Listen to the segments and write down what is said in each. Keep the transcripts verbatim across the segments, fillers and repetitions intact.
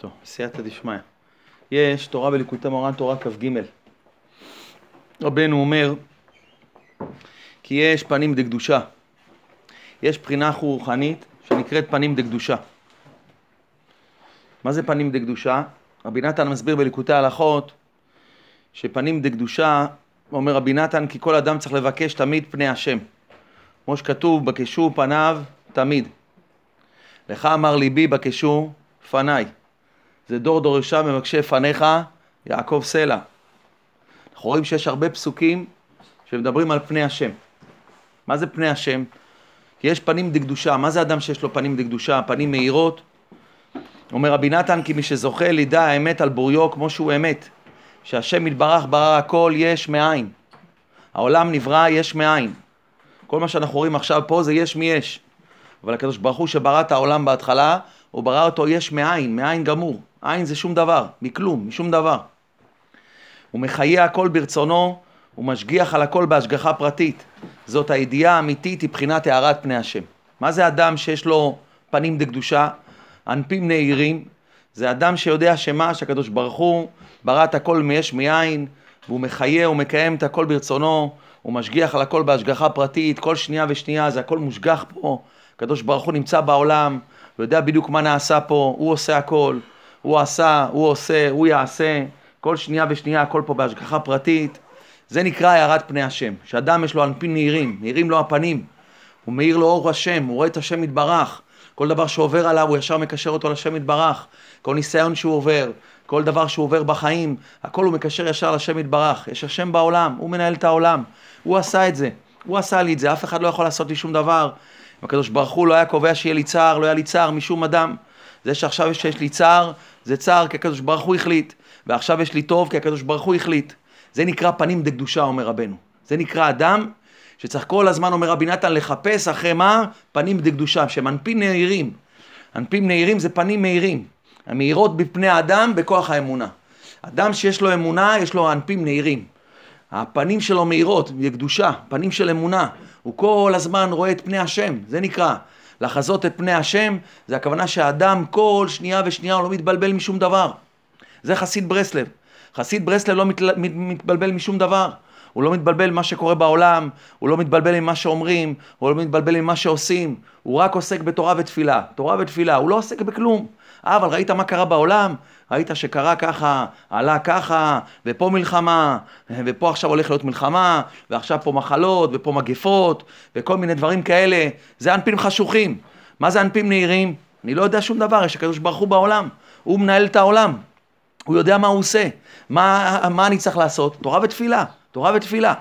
טוב, סייעתא דשמיא. יש תורה בליקוטי מרן, תורה כ"ג. רבנו אומר כי יש פנים דקדושה. יש בחינה רוחנית שנקראת פנים דקדושה. מה זה פנים דקדושה? רבי נתן מסביר בליקוטי הלכות שפנים דקדושה, אומר רבי נתן, כי כל אדם צריך לבקש תמיד פני השם. כמו שכתוב, בקשו פניו תמיד. לך אמר ליבי בקשו פניי. זה דור דורשה מבקשי פניך יעקב סלע. אנחנו רואים שיש הרבה פסוקים שמדברים על פני השם. מה זה פני השם? כי יש פנים דקדושה. מה זה אדם שיש לו פנים דקדושה? פנים מהירות. אומר רבי נתן, כי מי שזוכה לידע האמת על בוריו כמו שהוא אמת. שהשם יתברך ברא הכל יש מאין. העולם נברא יש מאין. כל מה שאנחנו רואים עכשיו פה זה יש מי יש. אבל הקדוש ברוך הוא שברא את העולם בהתחלה, הוא ברא אותו יש מאין, מאין גמור. עין זה שום דבר, מכלום, משום דבר. הוא מחיה הכל ברצונו, הוא משגיח על הכל בהשגחה פרטית. זאת הידיעה האמיתית, היא בחינת הארת פני השם. מה זה אדם שיש לו פנים דקדושה, ענפים נהירים? זה אדם שיודע שמה, שהקדוש ברוך הוא ברא את הכל מיש מאין, והוא מחיה, הוא מקיים את הכל ברצונו, הוא משגיח על הכל בהשגחה פרטית, כל שנייה ושנייה, זה הכל מושגח פה. הקדוש ברוך הוא נמצא בעולם, הוא יודע בדיוק מה נעשה פה, הוא עושה הכל, הוא עשה, הוא עושה, הוא יעשה, כל שנייה ושנייה, הכל פה בהשגחה פרטית. זה נקרא הארת פני השם, שאדם יש לו ענפים נהירים, נהירים לו הפנים, הוא מאיר לו אור השם, הוא רואה את השם מתברך, כל דבר שעובר עליו הוא ישר מקשר אותו לשם מתברך, כל ניסיון שהוא עובר, כל דבר שהוא עובר בחיים, הכל הוא מקשר ישר לשם מתברך, יש השם בעולם, הוא מנהל את העולם, הוא עשה את זה, הוא עשה לי את זה, אף אחד לא יכול לעשות לי שום דבר, הקדוש ברוך הוא לא היה קובע שיהיה לי צער, לא היה לי צער משום אדם, זה שעכשיו יש לי צער, זה צער כי הקדוש ברוך הוא החליט, ועכשיו יש לי טוב כי הקדוש ברוך הוא החליט, זה נקרא פנים דקדושה, אומר רבנו, זה נקרא אדם, שצריך כל הזמן, אומר רבי נתן, לחפש אחרי מה? פנים דקדושה, שהם ענפים נהירים, ענפים נהירים זה פנים מהירים, המהירות בפני האדם בכוח האמונה, אדם שיש לו אמונה, יש לו ענפים נהירים, הפנים שלו מהירות, בקדושה, פנים של אמונה, הוא כל הזמן רואה את פני השם, זה נקרא, לחזות את פני השם, זה הכוונה שהאדם כל שנייה ושנייה הוא לא מתבלבל משום דבר, זה חסיד ברסלב, חסיד ברסלב לא מת, מתבלבל משום דבר, הוא לא מתבלבל ממה שקורה בעולם, הוא לא מתבלבל עם מה שאומרים, הוא לא מתבלבל עם מה שעושים, הוא רק עוסק בתורה ותפילה, תורה ותפילה, הוא לא עוסק בכלום, אבל ראית מה קרה בעולם? ראית שקרה ככה, עלה ככה, ופה מלחמה, ופה עכשיו הולך להיות מלחמה, ועכשיו פה מחלות, ופה מגפות, וכל מיני דברים כאלה, זה ענפים חשוכים. מה זה ענפים נהירים? אני לא יודע שום דבר, יש הקדוש ברוך הוא בעולם, הוא מנהל את העולם, הוא יודע מה הוא עושה, מה, מה אני צריך לעשות? תורה ותפילה, תורה ותפילה.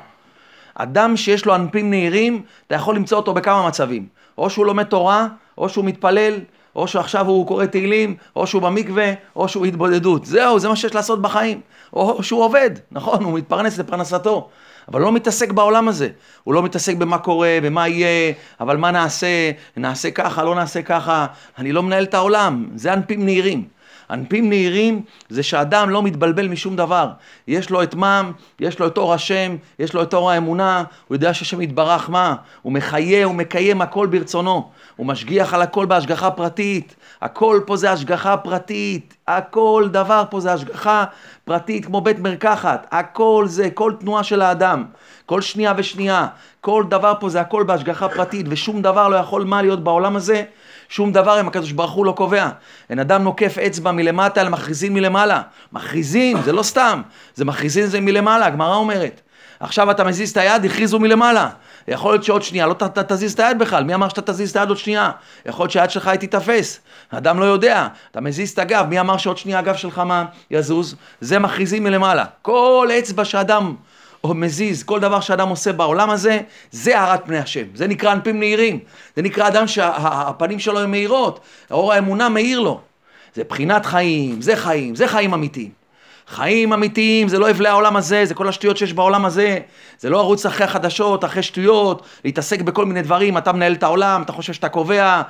אדם שיש לו ענפים נהירים, אתה יכול למצוא אותו בכמה מצבים, או שהוא לומד תורה, או שהוא מתפלל, או שעכשיו הוא קורא תהילים, או שהוא במקווה, או שהוא התבודדות. זהו, זה מה שיש לעשות בחיים. או שהוא עובד, נכון, הוא מתפרנס לפרנסתו. אבל לא מתעסק בעולם הזה. הוא לא מתעסק במה קורה, במה יהיה, אבל מה נעשה, נעשה ככה, לא נעשה ככה. אני לא מנהל את העולם, זה ענפים נהירים. ענפים נהירים זה שאדם לא מתבלבל משום דבר. יש לו את מם, יש לו את אור השם, יש לו את אור האמונה, הוא יודע שהשם יתברך מה? הוא מחיה, הוא מקיים הכל ברצונו. הוא משגיח על הכל בהשגחה פרטית. הכל פה זה השגחה פרטית. הכל דבר פה זה השגחה פרטית כמו בית מרקחת. הכל זה, כל תנועה של האדם. כל שנייה ושנייה. כל דבר פה זה הכל בהשגחה פרטית. ושום דבר לא יכול מה להיות בעולם הזה. שום דבר אם הקדוש ברוך הוא לא קובע. אין אדם נוקף אצבע מלמטה, אלא מכריזין מלמעלה. מכריזין, זה לא סתם. זה מכריזין זה מלמעלה, הגמרא אומרת. עכשיו אתה מזיז את היד, הכריזו מלמעלה. יכול להיות שעוד שנייה, לא ת, ת, תזיז את היד בכלל. מי אמר שאתה תזיז את היד עוד שנייה? יכול להיות שהיד שלך היא תתאפס. האדם לא יודע. אתה מזיז את הגב, מי אמר שעוד שנייה הגב שלך מה יזוז? זה מכריזין מלמעלה. כל אצבע שאדם או מזיז, כל דבר שאדם עושה בעולם הזה, זה הארת פני השם. זה נקרא ענפים נהירים. זה נקרא אדם שהפנים שלו הן מהירות. האור האמונה מאיר לו. זה בחינת חיים, זה חיים, זה חיים אמיתיים. חיים אמיתיים, זה לא הבלי העולם הזה, זה כל השטויות שיש בעולם הזה. זה לא ערוץ אחרי החדשות, אחרי שטויות, להתעסק בכל מיני דברים. אתה מנהל את העולם, אתה חושב שאתה קובע,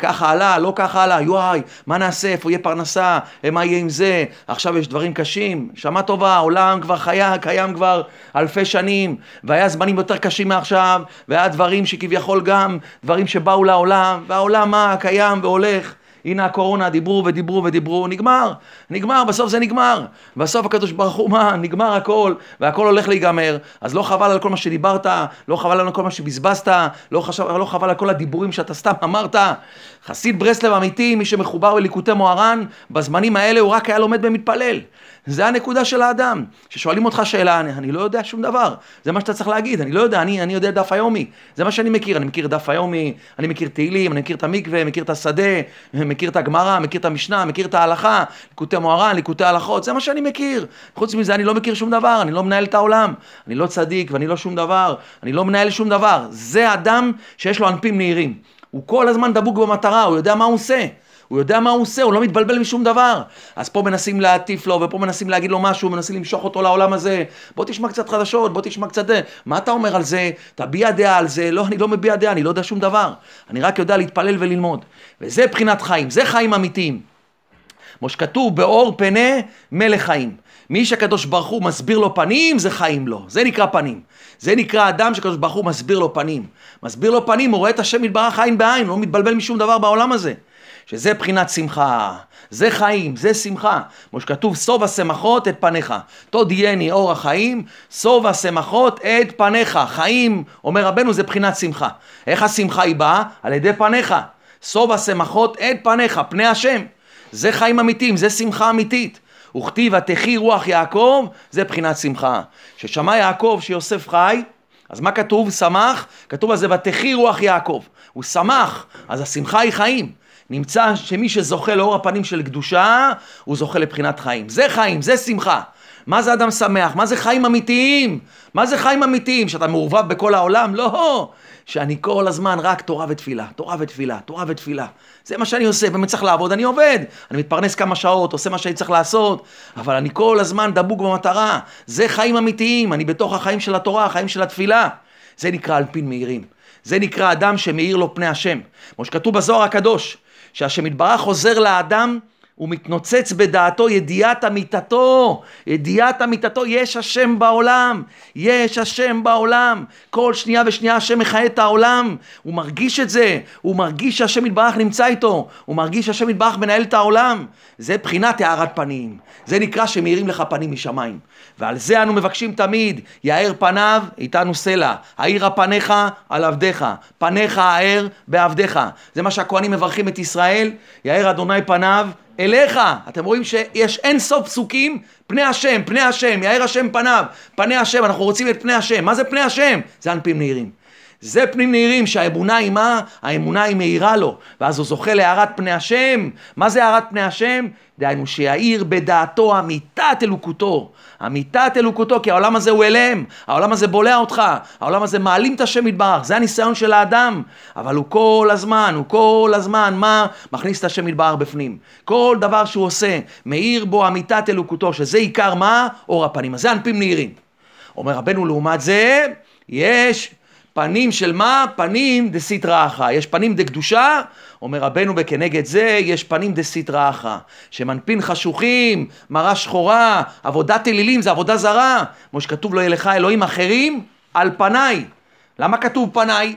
ככה עלה, לא ככה עלה, יואי, מה נעשה, איפה יהיה פרנסה, מה יהיה עם זה, עכשיו יש דברים קשים. שמה טובה, העולם כבר חיה, קיים כבר אלפי שנים, והיה זמנים יותר קשים מעכשיו, והיה דברים שכביכול גם, דברים שבאו לעולם, והעולם מה, קיים והולך. הנה הקורונה, דיברו ודיברו ודיברו, נגמר, נגמר, בסוף זה נגמר. בסוף הקדוש ברוך הוא, מה, נגמר הכל, והכל הולך להיגמר. אז לא חבל על כל מה שדיברת, לא חבל על כל מה שבזבזת, לא, חשב, לא חבל על כל הדיבורים שאתה סתם אמרת. חסיד ברסלב אמיתי, מי שמחובר בליקוטי מוהר"ן, בזמנים האלה הוא רק היה לומד ומתפלל. זה הנקודה של האדם. ששואלים אותך שאלה, אני, אני לא יודע שום דבר. זה מה שאתה צריך להגיד, אני לא יודע, אני, אני יודע דף היומי. זה מה שאני מכיר, אני מכיר דף היומי, אני מכיר תהילים, אני מכיר את המקווה, מכיר את השדה, מכיר את הגמרא, מכיר את המשנה, מכיר את ההלכה, ליקוטי מוהר"ן, ליקוטי הלכות, זה מה שאני מכיר. חוץ מזה אני לא מכיר שום דבר, אני לא מנהל את העולם, אני לא צדיק ואני לא שום דבר, אני לא מנהל שום דבר. זה אדם שיש לו ענפים נהירים. הוא כל הזמן דבוק במטרה, הוא יודע מה הוא עושה. הוא יודע מה הוא עושה, הוא לא מתבלבל משום דבר. אז פה מנסים להטיף לו, ופה מנסים להגיד לו משהו, מנסים למשוך אותו לעולם הזה. בוא תשמע קצת חדשות, בוא תשמע קצת... מה אתה אומר על זה? תביע דעה על זה? לא, אני לא מביע דעה, אני לא יודע שום דבר. אני רק יודע להתפלל וללמוד. וזה בחינת חיים, זה חיים אמיתיים. כמו שכתוב, באור פנה מלך חיים. מי שהקדוש ברוך הוא מסביר לו פנים, זה חיים לו. זה נקרא פנים. זה נקרא אדם שקדוש ברוך הוא מסביר לו פנים. מסביר לו פנים, הוא רואה את השם יתברך עין בעין, לא מתבלבל משום דבר בעולם הזה. שזה בחינת שמחה, זה חיים, זה שמחה. כמו שכתוב, סוב השמחות את פניך. תודייני אור החיים, סוב השמחות את פניך. חיים, אומר רבנו, זה בחינת שמחה. איך השמחה היא באה? על ידי פניך. סוב השמחות את פניך, פני השם. זה חיים אמיתיים, זה שמחה אמיתית. וכתיב ותחי רוח יעקב, זה בחינת שמחה. ששמע יעקב שיוסף חי, אז מה כתוב? שמח. כתוב על זה ותחי רוח יעקב. הוא שמח, אז השמחה היא חיים. נמצא שמי שזוכה לאור הפנים של קדושה, הוא זוכה לבחינת חיים. זה חיים, זה שמחה. מה זה אדם שמח? מה זה חיים אמיתיים? מה זה חיים אמיתיים? שאתה מעורבב בכל העולם? לא. שאני כל הזמן רק תורה ותפילה, תורה ותפילה, תורה ותפילה. זה מה שאני עושה, באמת צריך לעבוד, אני עובד. אני מתפרנס כמה שעות, עושה מה שאני צריך לעשות, אבל אני כל הזמן דבוק במטרה. זה חיים אמיתיים, אני בתוך החיים של התורה, החיים של התפילה. זה נקרא אלפין מאירים. זה נקרא אדם שמאיר לו פני השם. כמו שכתוב בזוהר הקדוש, שהשם יתברך חוזר לאדם, הוא מתנוצץ בדעתו, ידיעת אמיתתו, ידיעת אמיתתו, יש השם בעולם, יש השם בעולם, כל שנייה ושנייה השם מחיה את העולם, הוא מרגיש את זה, הוא מרגיש שהשם יתברך נמצא איתו, הוא מרגיש שהשם יתברך מנהל את העולם, זה בחינת הארת פנים, זה נקרא שמאירים לך פנים משמיים, ועל זה אנו מבקשים תמיד, יאר פניו איתנו סלע, האירה פניך על עבדיך, פניך האר בעבדיך, זה מה שהכוהנים מברכים את ישראל, יאר אדוני פניו, אליך, אתם רואים שיש אין סוף פסוקים, פני השם, פני השם, יאר השם פניו, פני השם, אנחנו רוצים את פני השם, מה זה פני השם? זה ענפים נהירים, זה פנים נהירים שהאמונה היא מה? האמונה היא מהירה לו, ואז הוא זוכה להארת פני השם, מה זה הארת פני השם? דהיינו שיעיר בדעתו אמיתת אלוקותו, אמיתת אלוקותו, כי העולם הזה הוא אלם, העולם הזה בולע אותך, העולם הזה מעלים את השם יתברך, זה הניסיון של האדם, אבל הוא כל הזמן, הוא כל הזמן, מה? מכניס את השם יתברך בפנים, כל דבר שהוא עושה, מאיר בו אמיתת אלוקותו, שזה עיקר מה? אור הפנים, אז זה אנפים נהירים. אומר רבנו לעומת זה, יש פנים של מה? פנים דסיטרא אחא, יש פנים דקדושה, אומר רבנו בכנגד זה, יש פנים דסיטרא אחא, שמנפין חשוכים, מראה שחורה, עבודת אלילים, זה עבודה זרה, כמו שכתוב לא יהיה לך אלוהים אחרים, על פניי. למה כתוב פניי?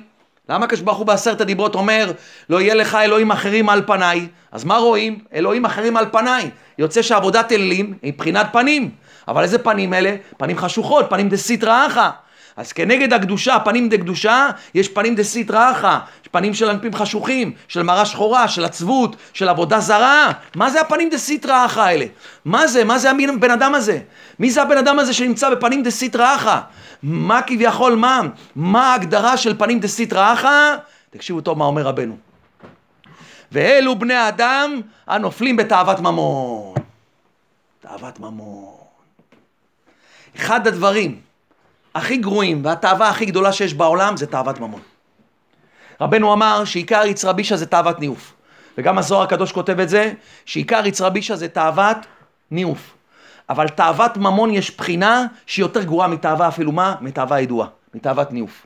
למה כשברוך הוא בעשרת הדיברות אומר, לא יהיה לך אלוהים אחרים על פניי? אז מה רואים? אלוהים אחרים על פניי. יוצא שעבודת אלילים היא בחינת פנים, אבל איזה פנים אלה? פנים חשוכות, פנים דסיטרא אחא. אז כנגד הקדושה, פנים דקדושה, יש פנים דסיטרא אחא, פנים של ענפים חשוכים, של מראה שחורה, של עצבות, של עבודה זרה. מה זה הפנים דסיטרא אחא האלה? מה זה? מה זה הבן אדם הזה? מי זה הבן אדם הזה שנמצא בפנים דסיטרא אחא? מה כביכול מה? מה ההגדרה של פנים דסיטרא אחא? תקשיבו טוב מה אומר רבנו. ואלו בני האדם הנופלים בתאוות ממון. תאוות ממון. אחד הדברים הכי גרועים והתאווה הכי גדולה שיש בעולם זה תאוות ממון. רבנו אמר שעיקר יצר בישה זה תאוות ניאוף. וגם הזוהר הקדוש כותב את זה, שעיקר יצר בישה זה תאוות ניאוף. אבל תאוות ממון יש בחינה שהיא יותר גרועה מתאווה אפילו מה? מתאווה ידועה, מתאוות ניאוף.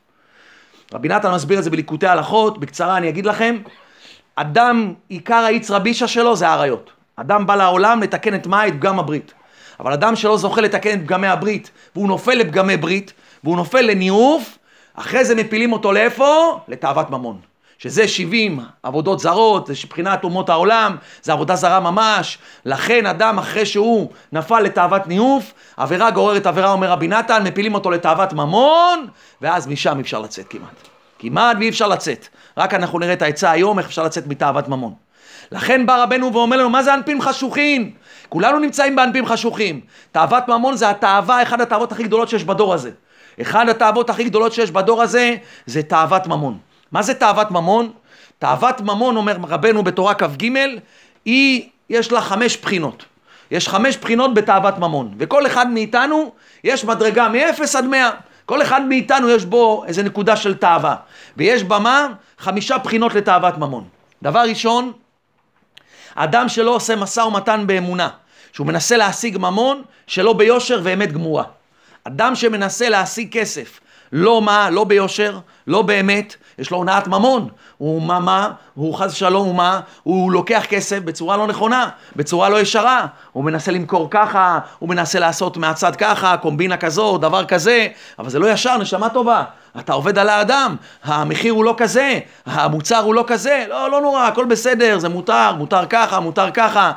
רבי נתן מסביר את זה בליקוטי הלכות, בקצרה אני אגיד לכם, אדם עיקר היצר בישה שלו זה העריות. אדם בא לעולם לתקן את מה? את פגם הברית. אבל אדם שלא זוכה לתקן את פגמי הברית, והוא נופל לפגמי ברית, והוא נופל לניאוף, אחרי זה מפילים אותו לאיפה? לתאוות ממון. שזה שבעים עבודות זרות, זה שבחינת אומות העולם, זה עבודה זרה ממש. לכן אדם אחרי שהוא נפל לתאוות ניאוף, עבירה גוררת עבירה, אומר רבי נתן, מפילים אותו לתאוות ממון, ואז משם אפשר לצאת כמעט. כמעט ואי אפשר לצאת. רק אנחנו נראה את העצה היום, איך אפשר לצאת מתאוות ממון. לכן בא רבנו ואומר לנו, מה זה אנפים חשוכין? כולנו נמצאים באנפים חשוכים. תאוות ממון זה התאווה, אחד התאוות הכי גדולות שיש בדור הזה. אחד התאוות הכי גדולות שיש בדור הזה, זה תאוות ממון. מה זה תאוות ממון? תאוות ממון, אומר רבנו בתורה כף ג', היא, יש לה חמש בחינות. יש חמש בחינות בתאוות ממון. וכל אחד מאיתנו, יש מדרגה מאפס עד מאה. כל אחד מאיתנו יש בו איזה נקודה של תאווה. ויש במה חמישה בחינות לתאוות ממון. דבר ראשון, אדם שלא עושה מסע ומתן באמונה, שהוא מנסה להשיג ממון שלא ביושר ואמת גמורה. אדם שמנסה להשיג כסף, לא מה, לא ביושר, לא באמת, יש לו הונאת ממון. הוא מה מה, הוא חז שלום, הוא מה, הוא לוקח כסף בצורה לא נכונה, בצורה לא ישרה. הוא מנסה למכור ככה, הוא מנסה לעשות מהצד ככה, קומבינה כזו, דבר כזה, אבל זה לא ישר, נשמה טובה. אתה עובד על האדם, המחיר הוא לא כזה, המוצר הוא לא כזה, לא, לא נורא, הכל בסדר, זה מותר, מותר ככה, מותר ככה.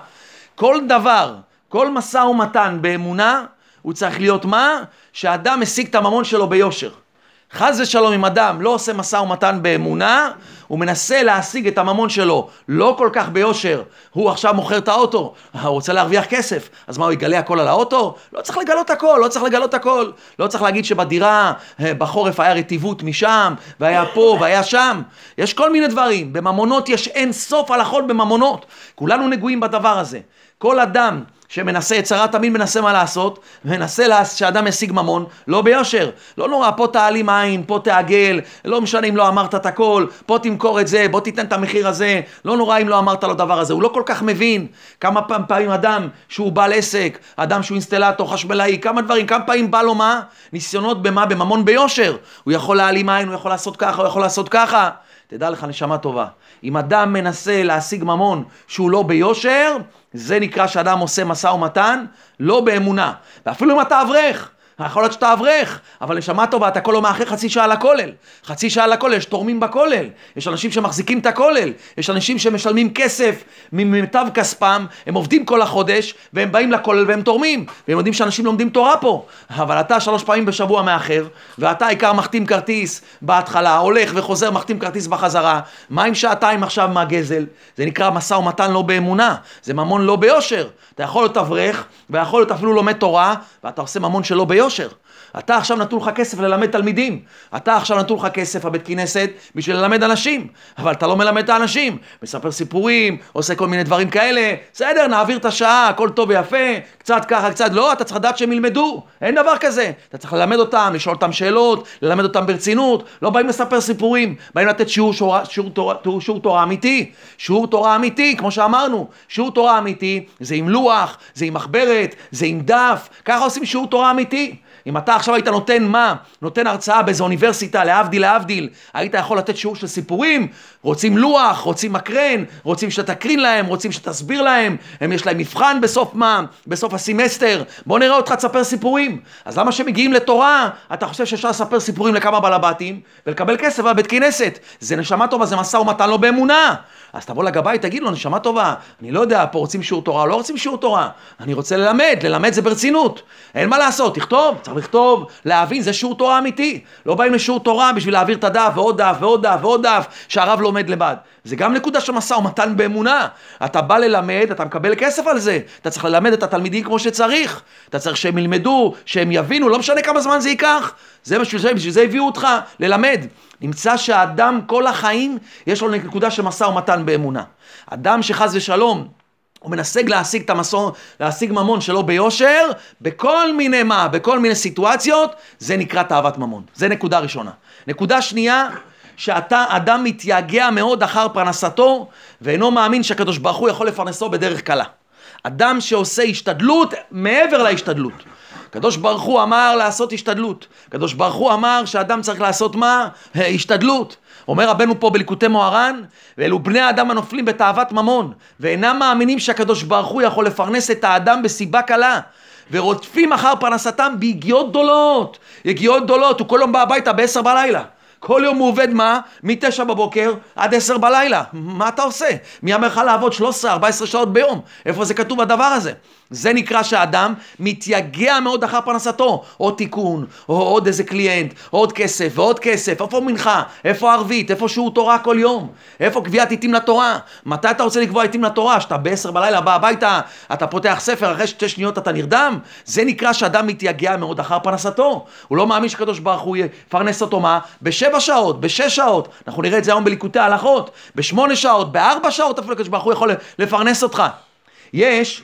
כל דבר, כל משא ומתן באמונה, הוא צריך להיות מה? שהאדם השיג את הממון שלו ביושר. חז ושלום, אם אדם לא עושה משא ומתן באמונה, הוא מנסה להשיג את הממון שלו, לא כל כך ביושר. הוא עכשיו מוכר את האוטו, הוא רוצה להרוויח כסף, אז מה, הוא יגלה הכל על האוטו? לא צריך לגלות הכל, לא צריך לגלות הכל. לא צריך להגיד שבדירה, בחורף היה רטיבות משם, והיה פה והיה שם. יש כל מיני דברים, בממונות יש אין סוף הלכות בממונות. כולנו נגועים בדבר הזה. כל אדם שמנסה, יצרה תמיד מנסה מה לעשות, מנסה לה, שאדם השיג ממון, לא ביושר. לא נורא, פה תעלים עין, פה תעגל, לא משנה אם לא אמרת את הכל, פה תמכור את זה, בוא תיתן את המחיר הזה, לא נורא אם לא אמרת לו דבר הזה. הוא לא כל כך מבין כמה פעם, פעמים אדם שהוא בעל עסק, אדם שהוא אינסטלטור, חשמלאי, כמה דברים, כמה פעמים בא לו מה? ניסיונות במה? בממון ביושר. הוא יכול להעלים עין, הוא יכול לעשות ככה, הוא יכול לעשות ככה. תדע לך, נשמה טובה. אם אדם מנסה להשיג ממון שהוא לא ביושר, זה נקרא שאדם עושה משא ומתן, לא באמונה. ואפילו אם אתה אברך, יכול להיות שאתה אברך, אבל נשמה טובה, אתה כל יום אחרי חצי שעה לכולל. חצי שעה לכולל, יש תורמים בכולל, יש אנשים שמחזיקים את הכולל, יש אנשים שמשלמים כסף ממיטב כספם, הם עובדים כל החודש, והם באים לכולל והם תורמים, והם יודעים שאנשים לומדים תורה פה. אבל אתה שלוש פעמים בשבוע מאחר, ואתה עיקר מחתים כרטיס בהתחלה, הולך וחוזר מחתים כרטיס בחזרה. מה עם שעתיים עכשיו מהגזל? זה נקרא משא ומתן לא באמונה, זה ממון לא ביושר. אתה יכול להיות אברך, ויכול להיות אפילו לומד תורה, ואתה עושה ממון שלא ביושר. אתה עכשיו נתון לך כסף ללמד תלמידים, אתה עכשיו נתון לך כסף הבית כנסת בשביל ללמד אנשים, אבל אתה לא מלמד את האנשים, מספר סיפורים, עושה כל מיני דברים כאלה. בסדר, נעביר את השעה, הכל טוב ויפה, קצת ככה, קצת לא, אתה צריך לדעת שהם ילמדו, אין דבר כזה. אתה צריך ללמד אותם, לשאול אותם שאלות, ללמד אותם ברצינות. לא באים לספר סיפורים, באים לתת שיעור, שיעור, שיעור, תורה, שיעור תורה אמיתי, שיעור תורה אמיתי, כמו שאמרנו, שיעור תורה אמיתי, זה עם לוח, זה עם מחברת, זה עם דף, ככה עושים שיעור תורה אמיתי. אם אתה עכשיו היית נותן מה? נותן הרצאה באיזו אוניברסיטה, להבדיל, להבדיל, היית יכול לתת שיעור של סיפורים, רוצים לוח, רוצים מקרן, רוצים שתקרין להם, רוצים שתסביר להם, הם יש להם מבחן בסוף מה? בסוף הסמסטר, בוא נראה אותך תספר סיפורים. אז למה שמגיעים לתורה, אתה חושב שאפשר לספר סיפורים לכמה בלבתים, ולקבל כסף בבית כנסת? זה נשמה טובה, זה מסע ומתן לא באמונה. אז תבוא לגבי, תגיד לו, נשמה טובה, אני לא יודע, פה רוצים שיעור תורה, לא רוצים שיעור תורה, אני רוצה ללמד, ללמד זה ברצינות, אין מה לעשות, תכתוב, צריך לכתוב, להבין, זה שיעור תורה אמיתי, לא באים לשיעור תורה בשביל להעביר את הדף, ועוד דף, ועוד דף, ועוד דף, שהרב לומד לבד. זה גם נקודה של מסע ומתן באמונה. אתה בא ללמד, אתה מקבל כסף על זה, אתה צריך ללמד את התלמידים כמו שצריך, אתה צריך שהם ילמדו, שהם יבינו, לא משנה כמה זמן זה ייקח, זה בשביל זה, בשביל זה הביאו אותך ללמד. נמצא שהאדם כל החיים יש לו נקודה של מסע ומתן באמונה. אדם שחז ושלום, הוא מנסה להשיג את המסור, להשיג ממון שלו ביושר, בכל מיני מה, בכל מיני סיטואציות, זה נקרא תאוות ממון. זה נקודה ראשונה. נקודה שנייה, שאתה אדם מתייגע מאוד אחר פרנסתו, ואינו מאמין שהקדוש ברוך הוא יכול לפרנסו בדרך קלה. אדם שעושה השתדלות מעבר להשתדלות. הקדוש ברוך הוא אמר לעשות השתדלות. הקדוש ברוך הוא אמר שאדם צריך לעשות מה? השתדלות. אומר רבנו פה בליקוטי מוהר"ן, ואלו בני האדם הנופלים בתאוות ממון, ואינם מאמינים שהקדוש ברוך הוא יכול לפרנס את האדם בסיבה קלה, ורודפים אחר פרנסתם ביגיעות גדולות. יגיעות גדולות, הוא כל יום בא הביתה בעשר בלילה. כל יום הוא עובד מה? מתשע בבוקר עד עשר בלילה. מה אתה עושה? מי אמר לך לעבוד שלוש עשרה ארבע עשרה שעות ביום? איפה זה כתוב הדבר הזה? זה נקרא שהאדם מתייגע מאוד אחר פרנסתו. עוד תיקון, או עוד איזה קליינט, עוד כסף, ועוד כסף. איפה מנחה? איפה ערבית? איפה שהוא תורה כל יום? איפה קביעת עיתים לתורה? מתי אתה רוצה לקבוע עיתים לתורה? שאתה בעשר בלילה בא הביתה, אתה פותח ספר, אחרי שתי שניות אתה נרדם? זה נקרא שאדם מתייגע מאוד אחר פרנסתו. הוא לא מאמין שקדוש ברוך הוא יפרנס אותו מה? בשבע שעות, בשש שעות. אנחנו נראה את זה היום בליקוטי ההלכות. בשמונה שעות, בארבע שעות, אפילו קדוש ברוך הוא יכול לפרנס אותך. יש...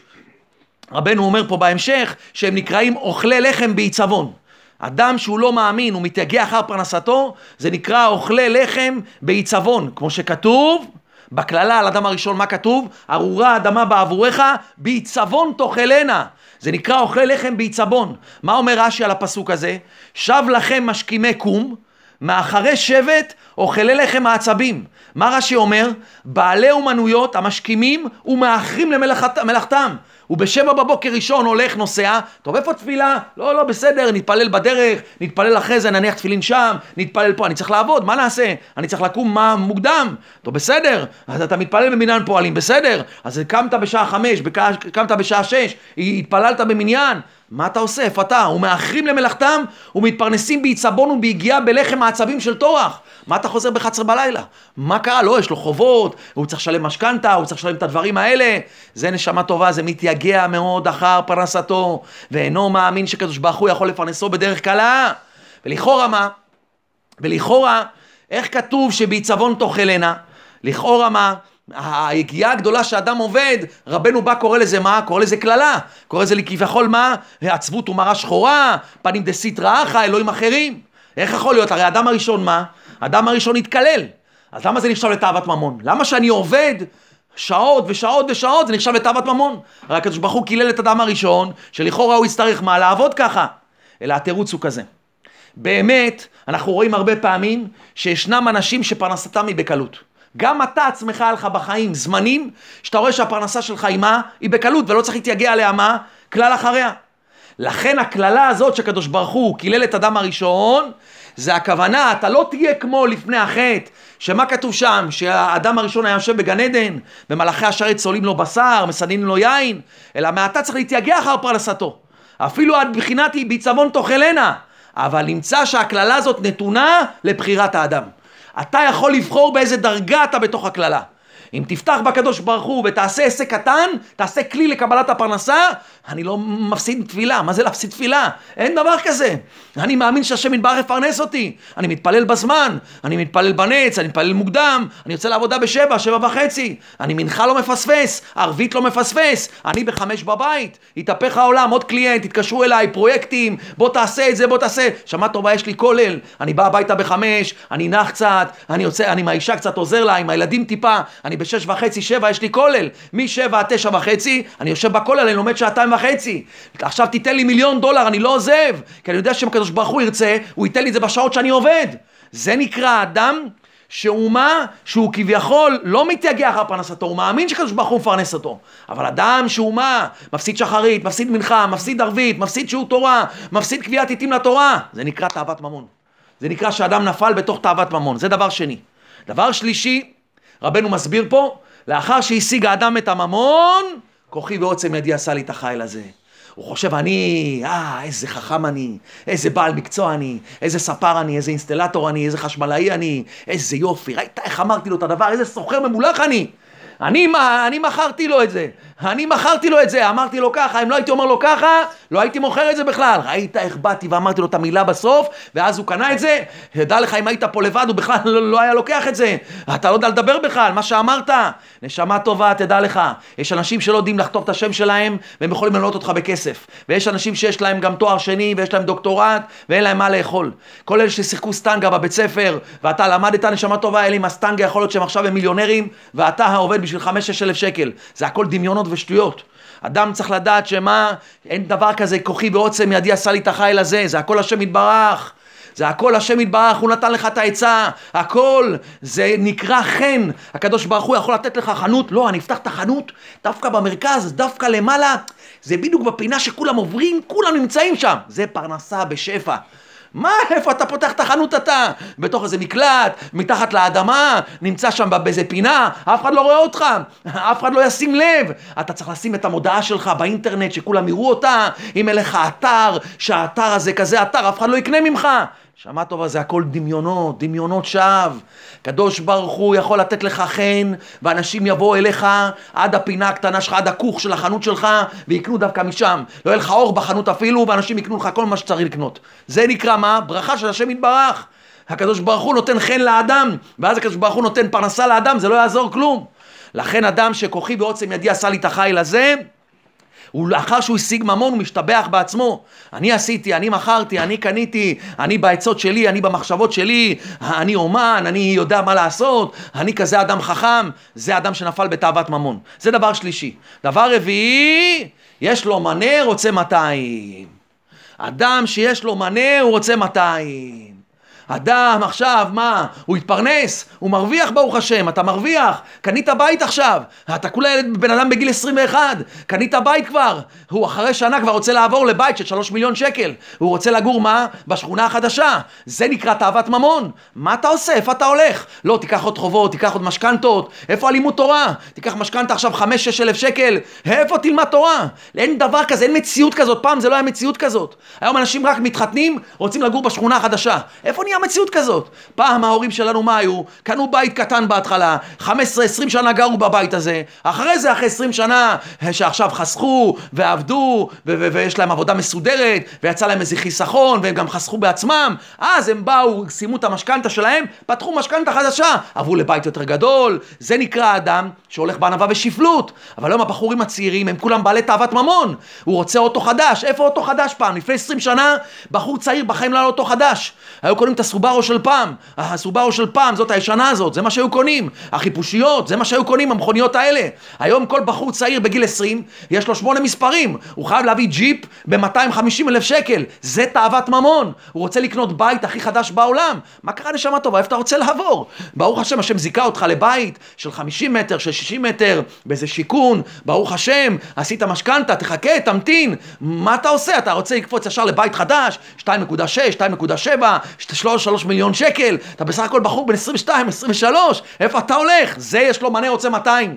רבנו אומר פה בהמשך שהם נקראים אוכלי לחם בעיצבון. אדם שהוא לא מאמין, הוא מתייגע אחר פרנסתו, זה נקרא אוכלי לחם בעיצבון. כמו שכתוב, בכללה על אדם הראשון מה כתוב? ארורה אדמה בעבורך, בעיצבון תאכלנה. זה נקרא אוכלי לחם בעיצבון. מה אומר רש"י על הפסוק הזה? שב לכם משכימי קום, מאחרי שבט אוכלי לחם העצבים. מה רש"י אומר? בעלי אומנויות המשכימים ומאחרים למלאכתם. ובשבע בבוקר ראשון הולך, נוסע, טוב, איפה תפילה? לא, לא, בסדר, נתפלל בדרך, נתפלל אחרי זה, נניח תפילין שם, נתפלל פה, אני צריך לעבוד, מה נעשה? אני צריך לקום מה מוקדם, טוב, בסדר, אז אתה מתפלל במניין פועלים, בסדר, אז קמת בשעה חמש, קמת בשעה שש, התפללת במניין, מה אתה עושה? איפה אתה? ומאחרים למלאכתם, ומתפרנסים בעיצבון ובהגיעה בלחם העצבים של תורח. מה אתה חוזר בחצר בלילה? מה קרה? לא, יש לו חובות, הוא צריך לשלם משכנתה, הוא צריך לשלם את הדברים האלה. זה נשמה טובה, זה מתייגע מאוד אחר פרנסתו, ואינו מאמין שקדוש ברוך הוא יכול לפרנסו בדרך קלה. ולכאורה מה? ולכאורה, איך כתוב שבעיצבון תאכלנה? לכאורה מה? ההגיעה הגדולה שאדם עובד, רבנו בא קורא לזה מה? קורא לזה כללה, קורא לזה כביכול מה? העצבות ומראה שחורה, פנים דסית רעחה, אלוהים אחרים. איך יכול להיות? הרי האדם הראשון מה? האדם הראשון התקלל. אז למה זה נחשב לתאוות ממון? למה שאני עובד שעות ושעות ושעות זה נחשב לתאוות ממון? הרי הקדוש ברוך הוא קילל את האדם הראשון, שלכאורה הוא יצטרך מה? לעבוד ככה. אלא התירוץ הוא כזה. באמת, אנחנו רואים הרבה פעמים שישנם אנשים שפרנסתם היא בקלות. גם אתה עצמך הלך בחיים זמנים, שאתה רואה שהפרנסה שלך היא מה? היא בקלות, ולא צריך להתייגע עליה מה? כלל אחריה. לכן הכללה הזאת שקדוש ברוך הוא קילל את אדם הראשון, זה הכוונה, אתה לא תהיה כמו לפני החטא, שמה כתוב שם? שהאדם הראשון היה יושב בגן עדן, במלאכי השרת סולים לו בשר, מסננים לו יין, אלא מעתה צריך להתייגע אחר פרנסתו. אפילו עד בחינת היא בעיצבון תאכלנה, אבל נמצא שהכללה הזאת נתונה לבחירת האדם. אתה יכול לבחור באיזה דרגה אתה בתוך הכללה. אם תפתח בקדוש ברוך הוא ותעשה עסק קטן, תעשה כלי לקבלת הפרנסה, אני לא מפסיד תפילה. מה זה להפסיד תפילה? אין דבר כזה. אני מאמין שהשם יתברך יפרנס אותי. אני מתפלל בזמן, אני מתפלל בנץ, אני מתפלל מוקדם, אני יוצא לעבודה בשבע, שבע וחצי. אני מנחה לא מפספס, ערבית לא מפספס, אני בחמש בבית. יתהפך העולם, עוד קליינט, התקשרו אליי, פרויקטים, בוא תעשה את זה, בוא תעשה. שמע טובה, יש לי כולל. אני בא הביתה בחמש, אני נח קצת, אני יוצא, אני מהאישה קצת עוזר לה, עם הילדים טיפה, אני בשש וחצי, שבע, יש לי כולל. משבע, תשע וחצי, אני יושב בכולל, אני לומד שעתיים וחצי. עכשיו תיתן לי מיליון דולר, אני לא עוזב, כי אני יודע שהקדוש ברוך הוא ירצה, הוא ייתן לי את זה בשעות שאני עובד. זה נקרא אדם שהוא מה? שהוא כביכול לא מתייגע אחר פרנסתו, הוא מאמין שקדוש ברוך הוא מפרנס אותו. אבל אדם שהוא מה? מפסיד שחרית, מפסיד מנחה, מפסיד ערבית, מפסיד שיעור תורה, מפסיד קביעת עיתים לתורה. זה נקרא תאוות ממון. זה נקרא שאדם נפל בתוך תאוות ממון. זה דבר שני. דבר שלישי, רבנו מסביר פה, לאחר שהשיג האדם את הממון, כוחי ועוצם ידי עשה לי את החיל הזה. הוא חושב, אני, אה, איזה חכם אני, איזה בעל מקצוע אני, איזה ספר אני, איזה אינסטלטור אני, איזה חשמלאי אני, איזה יופי, ראית איך אמרתי לו את הדבר, איזה סוחר ממולך אני. אני, אני מכרתי לו את זה, אני מכרתי לו את זה, אמרתי לו ככה, אם לא הייתי אומר לו ככה, לא הייתי מוכר את זה בכלל. ראית איך באתי ואמרתי לו את המילה בסוף, ואז הוא קנה את זה, ידע לך אם היית פה לבד, הוא בכלל לא היה לוקח את זה, אתה לא יודע לדבר בכלל, מה שאמרת, נשמה טובה, תדע לך, יש אנשים שלא יודעים לכתוב את השם שלהם, והם יכולים לנות אותך בכסף, ויש אנשים שיש להם גם תואר שני, ויש להם דוקטורט, ואין להם מה לאכול, כל אלה ששיחקו סטנגה בבית ספר, ואתה למדת, נשמה טובה, אלה עם הסטנגה, יכול להיות שהם עכשיו הם מיליונרים, ואתה העובד בשביל חמש שש אלף שקל, זה הכל דמיונות ושטויות. אדם צריך לדעת שמה, אין דבר כזה, כוחי ועוצם ידי עשה לי את החיל הזה, זה הכל השם יתברך, זה הכל השם יתברך, הוא נתן לך את העצה, הכל, זה נקרא חן, הקדוש ברוך הוא יכול לתת לך חנות, לא, אני אפתח את החנות, דווקא במרכז, דווקא למעלה, זה בדיוק בפינה שכולם עוברים, כולם נמצאים שם, זה פרנסה בשפע. מה, איפה אתה פותח את החנות אתה? בתוך איזה מקלט, מתחת לאדמה, נמצא שם באיזה פינה, אף אחד לא רואה אותך, אף אחד לא ישים לב. אתה צריך לשים את המודעה שלך באינטרנט שכולם יראו אותה, אם אליך אתר, שהאתר הזה כזה אתר, אף אחד לא יקנה ממך. שמע טובה, זה הכל דמיונות, דמיונות שווא. קדוש ברוך הוא יכול לתת לך חן, ואנשים יבואו אליך עד הפינה הקטנה שלך, עד הכוך של החנות שלך, ויקנו דווקא משם. לא יהיה לך אור בחנות אפילו, ואנשים יקנו לך כל מה שצריך לקנות. זה נקרא מה? ברכה של השם יתברך. הקדוש ברוך הוא נותן חן לאדם, ואז הקדוש ברוך הוא נותן פרנסה לאדם, זה לא יעזור כלום. לכן אדם שכוחי ועוצם ידי עשה לי את החיל הזה, ולאחר שהוא השיג ממון הוא משתבח בעצמו. אני עשיתי, אני מכרתי, אני קניתי, אני בעצות שלי, אני במחשבות שלי, אני אומן, אני יודע מה לעשות, אני כזה אדם חכם. זה אדם שנפל בתאוות ממון. זה דבר שלישי. דבר רביעי, יש לו מנה רוצה מאתיים. אדם שיש לו מנה הוא רוצה מאתיים. אדם עכשיו, מה? הוא התפרנס, הוא מרוויח ברוך השם, אתה מרוויח, קנית בית עכשיו, אתה כולה בן אדם בגיל עשרים ואחת, קנית בית כבר, הוא אחרי שנה כבר רוצה לעבור לבית של שלושה מיליון שקל, הוא רוצה לגור מה? בשכונה החדשה, זה נקרא תאוות ממון. מה אתה עושה? איפה אתה הולך? לא, תיקח עוד חובות, תיקח עוד משכנתות, איפה הלימוד תורה? תיקח משכנתה עכשיו חמישה שישה אלף שקל, איפה תלמד תורה? אין דבר כזה, אין מציאות כזאת, פעם זה לא היה מציאות כזאת. היום אנשים רק מתחתנים, רוצים לגור בשכונה החדשה. איפה נהיה מציאות כזאת? פעם ההורים שלנו מה היו? קנו בית קטן בהתחלה, חמש עשרה עשרים שנה גרו בבית הזה, אחרי זה, אחרי עשרים שנה, שעכשיו חסכו ועבדו, ו- ו- ויש להם עבודה מסודרת, ויצא להם איזה חיסכון, והם גם חסכו בעצמם, אז הם באו, שימו את המשכנתה שלהם, פתחו משכנתה חדשה, עברו לבית יותר גדול. זה נקרא אדם שהולך בענווה ושפלות. אבל היום הבחורים הצעירים, הם כולם בעלי תאוות ממון, הוא רוצה אוטו חדש. איפה אוטו חדש פעם? לפני עשרים שנה, בחור צעיר בחיים לא היה אוטו חדש. היו קונים את הסוברו של פעם, הסוברו של פעם, זאת הישנה הזאת, זה מה שהיו קונים, החיפושיות, זה מה שהיו קונים, המכוניות האלה. היום כל בחור צעיר בגיל עשרים, יש לו שמונה מספרים, הוא חייב להביא ג'יפ ב-מאתיים וחמישים אלף שקל, זה תאוות ממון, הוא רוצה לקנות בית הכי חדש בעולם. מה קרה נשמה טובה, איפה אתה רוצה לעבור? ברוך השם, השם זיקה אותך לבית של חמישים מטר, של שישים מטר, באיזה שיקון, ברוך השם, עשית משכנתה, תחכה, תמתין, מה אתה עושה? אתה רוצה לקפוץ ישר לבית חדש, שתיים נקודה שש, שתיים נקודה שבע, שלוש מיליון שקל, אתה בסך הכל בחור בין עשרים ושתיים, עשרים ושלוש, איפה אתה הולך? זה יש לו מנה רוצה מאתיים.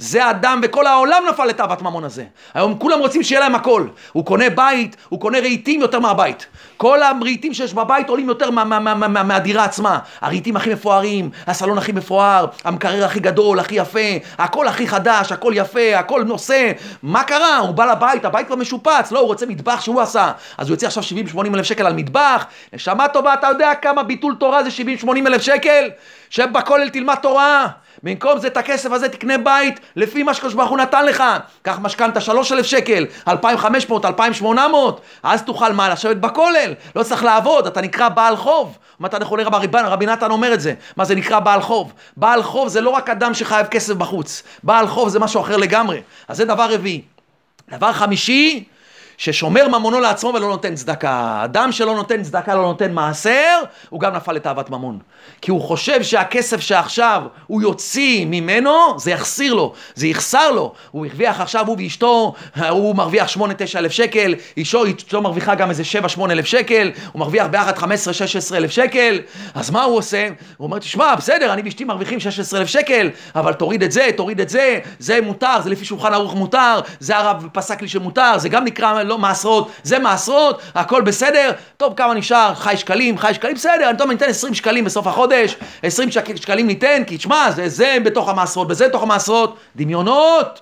זה אדם, וכל העולם נפל לתאוות ממון הזה. היום כולם רוצים שיהיה להם הכל. הוא קונה בית, הוא קונה רהיטים יותר מהבית. כל הרהיטים שיש בבית עולים יותר מה, מה, מה, מה, מה, מהדירה עצמה. הרהיטים הכי מפוארים, הסלון הכי מפואר, המקרר הכי גדול, הכי יפה, הכל הכי חדש, הכל יפה, הכל נושא. מה קרה? הוא בא לבית, הבית כבר משופץ, לא, הוא רוצה מטבח שהוא עשה. אז הוא יוצא עכשיו שבעים שמונים אלף שקל על מטבח. נשמה טובה, אתה יודע כמה ביטול תורה זה שבעים שמונים אלף שקל? שבכולל תלמד תורה. במקום זה את הכסף הזה תקנה בית לפי מה שקדוש ברוך הוא נתן לך. קח משכנתה שלושה אלף שקל, אלפיים וחמש מאות, אלפיים ושמונה מאות, אז תוכל מה? לשבת בכולל, לא צריך לעבוד, אתה נקרא בעל חוב. מה אתה נכון לרב ריבן? רבי נתן אומר את זה. מה זה נקרא בעל חוב? בעל חוב זה לא רק אדם שחייב כסף בחוץ, בעל חוב זה משהו אחר לגמרי. אז זה דבר רביעי. דבר חמישי, ששומר ממונו לעצמו ולא נותן צדקה. אדם שלא נותן צדקה, לא נותן מעשר, הוא גם נפל לתאוות ממון. כי הוא חושב שהכסף שעכשיו הוא יוציא ממנו, זה יחסיר לו, זה יחסר לו. הוא הרוויח עכשיו, הוא ואשתו, הוא מרוויח שמונה תשע אלף שקל, אישו, אישו מרוויחה גם איזה שבע שמונה אלף שקל, הוא מרוויח ביחד חמש עשרה שש עשרה אלף שקל. אז מה הוא עושה? הוא אומר, תשמע, בסדר, אני ואשתי מרוויחים שש עשרה אלף שקל, אבל תוריד את זה, תוריד את זה, זה מותר, זה לפי שולחן ערוך מותר, זה הרב פסק לי שמותר, זה גם נקרא לא מעשרות, זה מעשרות, הכל בסדר. טוב, כמה נשאר? חי שקלים, חי שקלים, בסדר, אני טוב, ניתן עשרים שקלים בסוף החודש, עשרים שקלים ניתן, כי תשמע, זה, זה בתוך המעשרות, וזה בתוך המעשרות. דמיונות,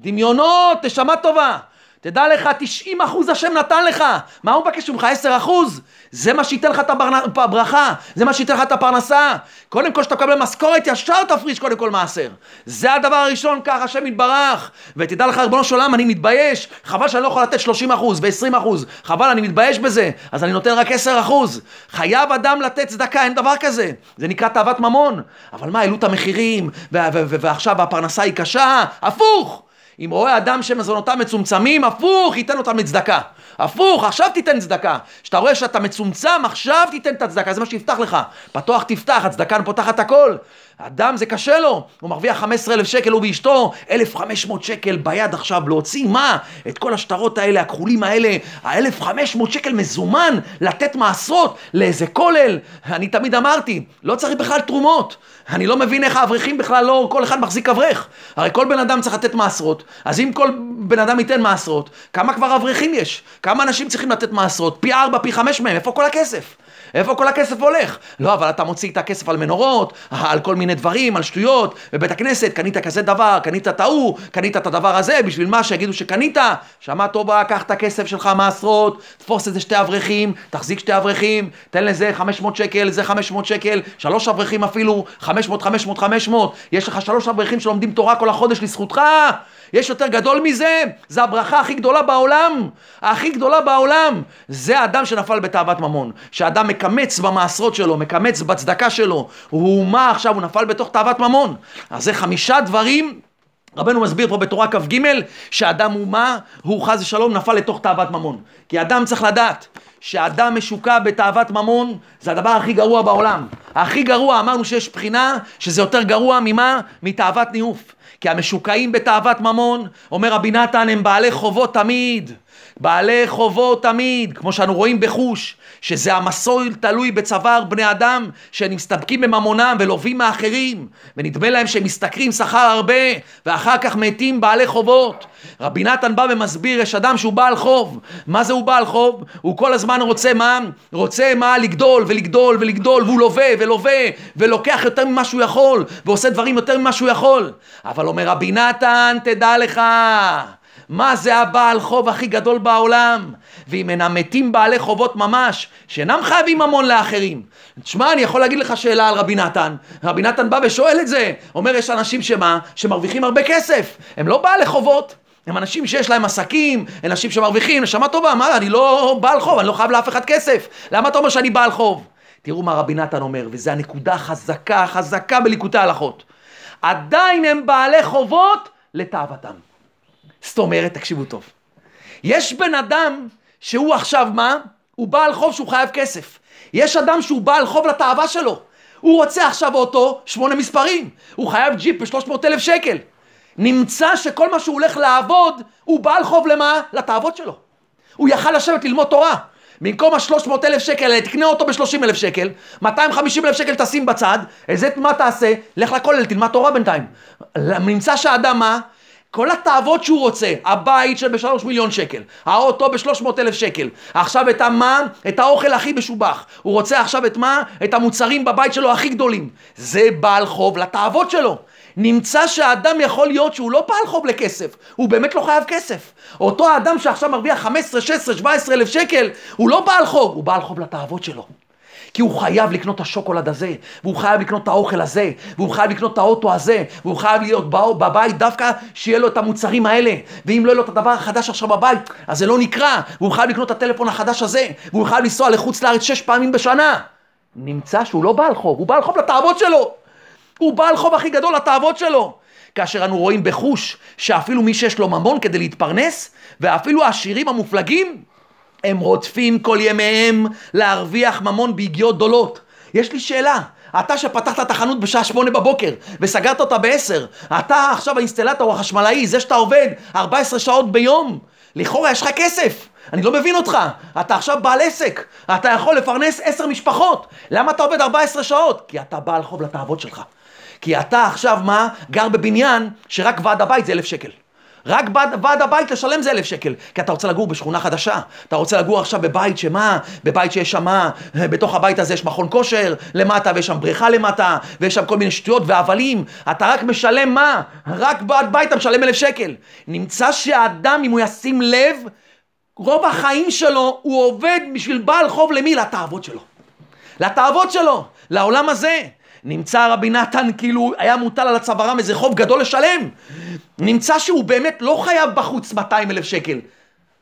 דמיונות, נשמה טובה. תדע לך, תשעים אחוז השם נתן לך. מה הוא מבקש ממך? עשרה אחוז. זה מה שייתן לך את הברכה, זה מה שייתן לך את הפרנסה. קודם כל שאתה מקבל משכורת, ישר תפריש קודם כל מעשר. זה הדבר הראשון, כך השם יתברך. ותדע לך, ריבונו של עולם, אני מתבייש, חבל שאני לא יכול לתת שלושים אחוז ו-עשרים אחוז, חבל, אני מתבייש בזה, אז אני נותן רק עשרה אחוז. חייב אדם לתת צדקה, אין דבר כזה. זה נקרא תאוות ממון. אבל מה, העלו את המחירים, ועכשיו הפרנסה היא קשה, הפוך. אם רואה אדם שמזונותם מצומצמים, הפוך, ייתן אותם לצדקה. הפוך, עכשיו תיתן צדקה. שאתה רואה שאתה מצומצם, עכשיו תיתן את הצדקה. זה מה שיפתח לך. פתוח תפתח, הצדקה פותחת הכל. אדם זה קשה לו, הוא מרוויח חמישה עשר אלף שקל, הוא ואשתו אלף וחמש מאות שקל ביד עכשיו, להוציא מה? את כל השטרות האלה, הכחולים האלה, ה-אלף וחמש מאות שקל מזומן, לתת מעשרות לאיזה כולל. אני תמיד אמרתי, לא צריך בכלל תרומות, אני לא מבין איך האברכים בכלל לא, כל אחד מחזיק אברך, הרי כל בן אדם צריך לתת מעשרות, אז אם כל בן אדם ייתן מעשרות, כמה כבר אברכים יש? כמה אנשים צריכים לתת מעשרות? פי ארבע, פי חמש מהם, איפה כל הכסף? איפה כל הכסף הולך? לא, אבל אתה מוציא את הכסף על מנורות, על כל מיני דברים, על שטויות, בבית הכנסת, קנית כזה דבר, קנית טעו, קנית את הדבר הזה, בשביל מה שיגידו שקנית, שמעת טובה, קח את הכסף שלך מעשרות, תפוס את זה שתי אברכים, תחזיק שתי אברכים, תן לזה חמש מאות שקל, זה חמש מאות שקל, שלוש אברכים אפילו, חמש מאות, חמש מאות, חמש מאות, יש לך שלוש אברכים שלומדים תורה כל החודש לזכותך, יש יותר גדול מזה, זה הברכה הכי גדולה בעולם, הכי גדולה בעולם, זה האדם שנפל בתאוות ממון, שאדם מקמץ במעשרות שלו, מקמץ בצדקה שלו, הוא מה עכשיו, הוא נפל בתוך תאוות ממון, אז זה חמישה דברים, רבנו מסביר פה בתורה כ"ג, שאדם הוא מה, הוא חס ושלום נפל לתוך תאוות ממון, כי אדם צריך לדעת, שאדם משוקע בתאוות ממון, זה הדבר הכי גרוע בעולם, הכי גרוע, אמרנו שיש בחינה, שזה יותר גרוע ממה? מתאוות ניאוף, כי המשוקעים בתאוות ממון, אומר רבי נתן, הם בעלי חובות תמיד, בעלי חובות תמיד, כמו שאנו רואים בחוש, שזה המסול תלוי בצוואר בני אדם, שהם מסתפקים בממונם ולובים מאחרים, ונדמה להם שהם משתכרים שכר הרבה, ואחר כך מתים בעלי חובות. רבי נתן בא ומסביר, יש אדם שהוא בעל חוב, מה זה הוא בעל חוב? הוא כל הזמן רוצה מה? רוצה מה? לגדול ולגדול ולגדול, והוא לובה ולובה, ולוקח יותר ממה שהוא יכול, ועושה דברים יותר ממה שהוא יכול. אבל אומר רבי נתן, תדע לך, מה זה הבעל חוב הכי גדול בעולם? ואם אינם מתים בעלי חובות ממש, שאינם חייבים ממון לאחרים. תשמע, אני יכול להגיד לך שאלה על רבי נתן. רבי נתן בא ושואל את זה. אומר, יש אנשים שמה? שמרוויחים הרבה כסף. הם לא בעלי חובות. הם אנשים שיש להם עסקים, אנשים שמרוויחים. נשמה טובה, מה? אני לא בעל חוב, אני לא חייב לאף אחד כסף. למה אתה אומר שאני בעל חוב? תראו מה רבי נתן אומר, וזו הנקודה חזקה, חזקה בליקוטי הלכות. עדיין הם בעלי חובות לתאוותם. זאת אומרת, תקשיבו טוב. יש בן אדם שהוא עכשיו מה? הוא בעל חוב שהוא חייב כסף. יש אדם שהוא בעל חוב לתאווה שלו. הוא רוצה עכשיו אותו שמונה מספרים. הוא חייב ג'יפ ב-שלוש מאות אלף שקל. נמצא שכל מה שהוא הולך לעבוד, הוא בעל חוב למה? לתאוות שלו. הוא יכל לשבת ללמוד תורה. במקום ה-שלוש מאות אלף שקל, תקנה אותו ב-שלושים אלף שקל, מאתיים וחמישים אלף שקל תשים בצד, איזה מה תעשה? לך לכולל, תלמד תורה בינתיים. נמצא שהאדם מה? כל התאוות שהוא רוצה, הבית של בשלוש מיליון שקל, האוטו בשלוש מאות אלף שקל, עכשיו את המה, את האוכל הכי משובח, הוא רוצה עכשיו את מה? את המוצרים בבית שלו הכי גדולים, זה בעל חוב לתאוות שלו. נמצא שהאדם יכול להיות שהוא לא בעל חוב לכסף, הוא באמת לא חייב כסף. אותו האדם שעכשיו מרוויח חמש עשרה, שש עשרה, שבע עשרה אלף שקל, הוא לא בעל חוב, הוא בעל חוב לתאוות שלו. כי הוא חייב לקנות את השוקולד הזה, והוא חייב לקנות את האוכל הזה, והוא חייב לקנות את האוטו הזה, והוא חייב להיות בבית דווקא שיהיה לו את המוצרים האלה, ואם לא יהיה לו את הדבר החדש עכשיו בבית, אז זה לא נקרא, והוא חייב לקנות את הטלפון החדש הזה, והוא חייב לנסוע לחוץ לארץ שש פעמים בשנה. נמצא שהוא לא בעל חוב, הוא בעל חוב לתאוות שלו. הוא בעל חוב הכי גדול לתאוות שלו. כאשר אנו רואים בחוש שאפילו מי שיש לו ממון כדי להתפרנס, ואפילו העשירים המופלגים, הם רודפים כל ימיהם להרוויח ממון בהגיעות גדולות. יש לי שאלה, אתה שפתחת את החנות בשעה שמונה בבוקר וסגרת אותה ב-עשר, אתה עכשיו האינסטלטור החשמלאי, זה שאתה עובד ארבע עשרה שעות ביום, לכאורה יש לך כסף, אני לא מבין אותך, אתה עכשיו בעל עסק, אתה יכול לפרנס עשר משפחות, למה אתה עובד ארבע עשרה שעות? כי אתה בעל חוב לתאוות שלך, כי אתה עכשיו מה? גר בבניין שרק ועד הבית זה אלף שקל. רק ועד הבית לשלם זה אלף שקל, כי אתה רוצה לגור בשכונה חדשה, אתה רוצה לגור עכשיו בבית שמה, בבית שיש שם מה, בתוך הבית הזה יש מכון כושר למטה, ויש שם בריכה למטה, ויש שם כל מיני שטויות ואבלים, אתה רק משלם מה? רק ועד בית אתה משלם אלף שקל. נמצא שהאדם, אם הוא ישים לב, רוב החיים שלו הוא עובד בשביל בעל חוב למי? לתאוות שלו. לתאוות שלו, לעולם הזה. נמצא רבי נתן כאילו היה מוטל על הצווארם איזה חוב גדול לשלם. נמצא שהוא באמת לא חייב בחוץ מאתיים אלף שקל,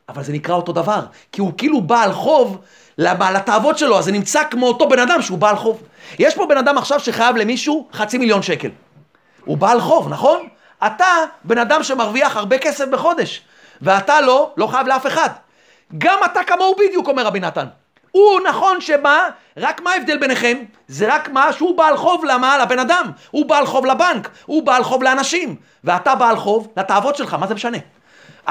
אבל זה נקרא אותו דבר, כי הוא כאילו בעל חוב לתאוות שלו, אז זה נמצא כמו אותו בן אדם שהוא בעל חוב. יש פה בן אדם עכשיו שחייב למישהו חצי מיליון שקל, הוא בעל חוב, נכון? אתה בן אדם שמרוויח הרבה כסף בחודש, ואתה לא, לא חייב לאף אחד, גם אתה כמוהו בדיוק, אומר רבי נתן. הוא נכון שמה, רק מה ההבדל ביניכם? זה רק מה שהוא בעל חוב למה? לבן אדם. הוא בעל חוב לבנק, הוא בעל חוב לאנשים. ואתה בעל חוב לתאוות שלך, מה זה משנה?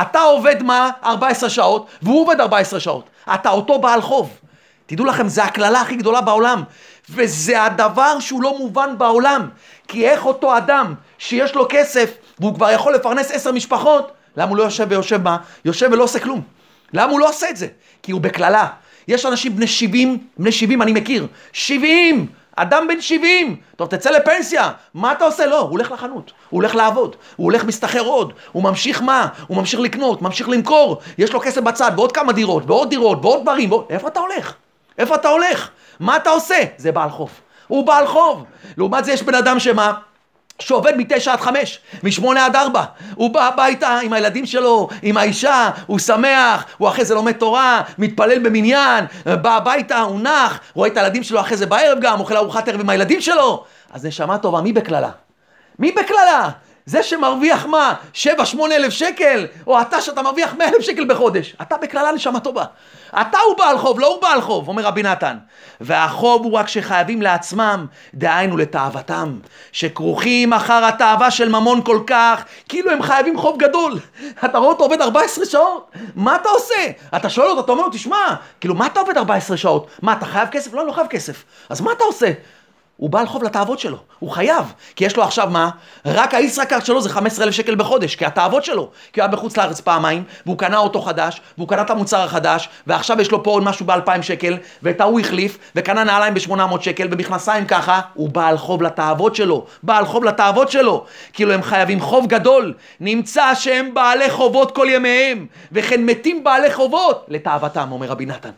אתה עובד מה? ארבע עשרה שעות, והוא עובד ארבע עשרה שעות. אתה אותו בעל חוב. תדעו לכם, זה הכללה הכי גדולה בעולם. וזה הדבר שהוא לא מובן בעולם. כי איך אותו אדם שיש לו כסף, והוא כבר יכול לפרנס עשר משפחות, למה הוא לא יושב ויושב מה? יושב ולא עושה כלום. למה הוא לא עושה את זה? כי הוא בכללה. יש אנשים בני שבעים, בני שבעים אני מכיר, שבעים, אדם בן שבעים, טוב תצא לפנסיה, מה אתה עושה? לא, הוא הולך לחנות, הוא הולך לעבוד, הוא הולך מסתחר עוד, הוא ממשיך מה? הוא ממשיך לקנות, ממשיך למכור, יש לו כסף בצד, בעוד כמה דירות, בעוד דירות, בעוד ברים, בעוד... איפה אתה הולך? איפה אתה הולך? מה אתה עושה? זה בעל חוב, הוא בעל חוב. לעומת זה יש בן אדם שמה? שעובד מתשע עד חמש, משמונה עד ארבע, הוא בא הביתה עם הילדים שלו, עם האישה, הוא שמח, הוא אחרי זה לומד תורה, מתפלל במניין, בא הביתה, הוא נח, רואה את הילדים שלו אחרי זה בערב גם, אוכל ארוחת ערב עם הילדים שלו. אז נשמה טובה, מי בכללה? מי בכללה? זה שמרוויח מה? שבע, שמונה אלף שקל, או אתה שאתה מרוויח מאה אלף שקל בחודש. אתה בכללה נשמה טובה. אתה הוא בעל חוב, לא הוא בעל חוב, אומר רבי נתן. והחוב הוא רק שחייבים לעצמם, דהיינו לתאוותם, שכרוכים אחר התאווה של ממון כל כך, כאילו הם חייבים חוב גדול. אתה רואה אותו עובד ארבע עשרה שעות? מה אתה עושה? אתה שואל אותו, אתה אומר לו, תשמע, כאילו מה אתה עובד ארבע עשרה שעות? מה, אתה חייב כסף? לא, אני לא חייב כסף. אז מה אתה עושה? הוא בעל חוב לתאוות שלו, הוא חייב, כי יש לו עכשיו מה? רק הישראקרט שלו זה חמישה עשר אלף שקל בחודש, כי התאוות שלו, כי הוא היה בחוץ לארץ פעמיים, והוא קנה אותו חדש, והוא קנה את המוצר החדש, ועכשיו יש לו פה עוד משהו ב-אלפיים שקל, ואת ההוא החליף, וקנה נעליים ב-שמונה מאות שקל, במכנסיים ככה, הוא בעל חוב לתאוות שלו, בעל חוב לתאוות שלו, כאילו הם חייבים חוב גדול, נמצא שהם בעלי חובות כל ימיהם, וכן מתים בעלי חובות לתאוותם, אומר רבי נתן.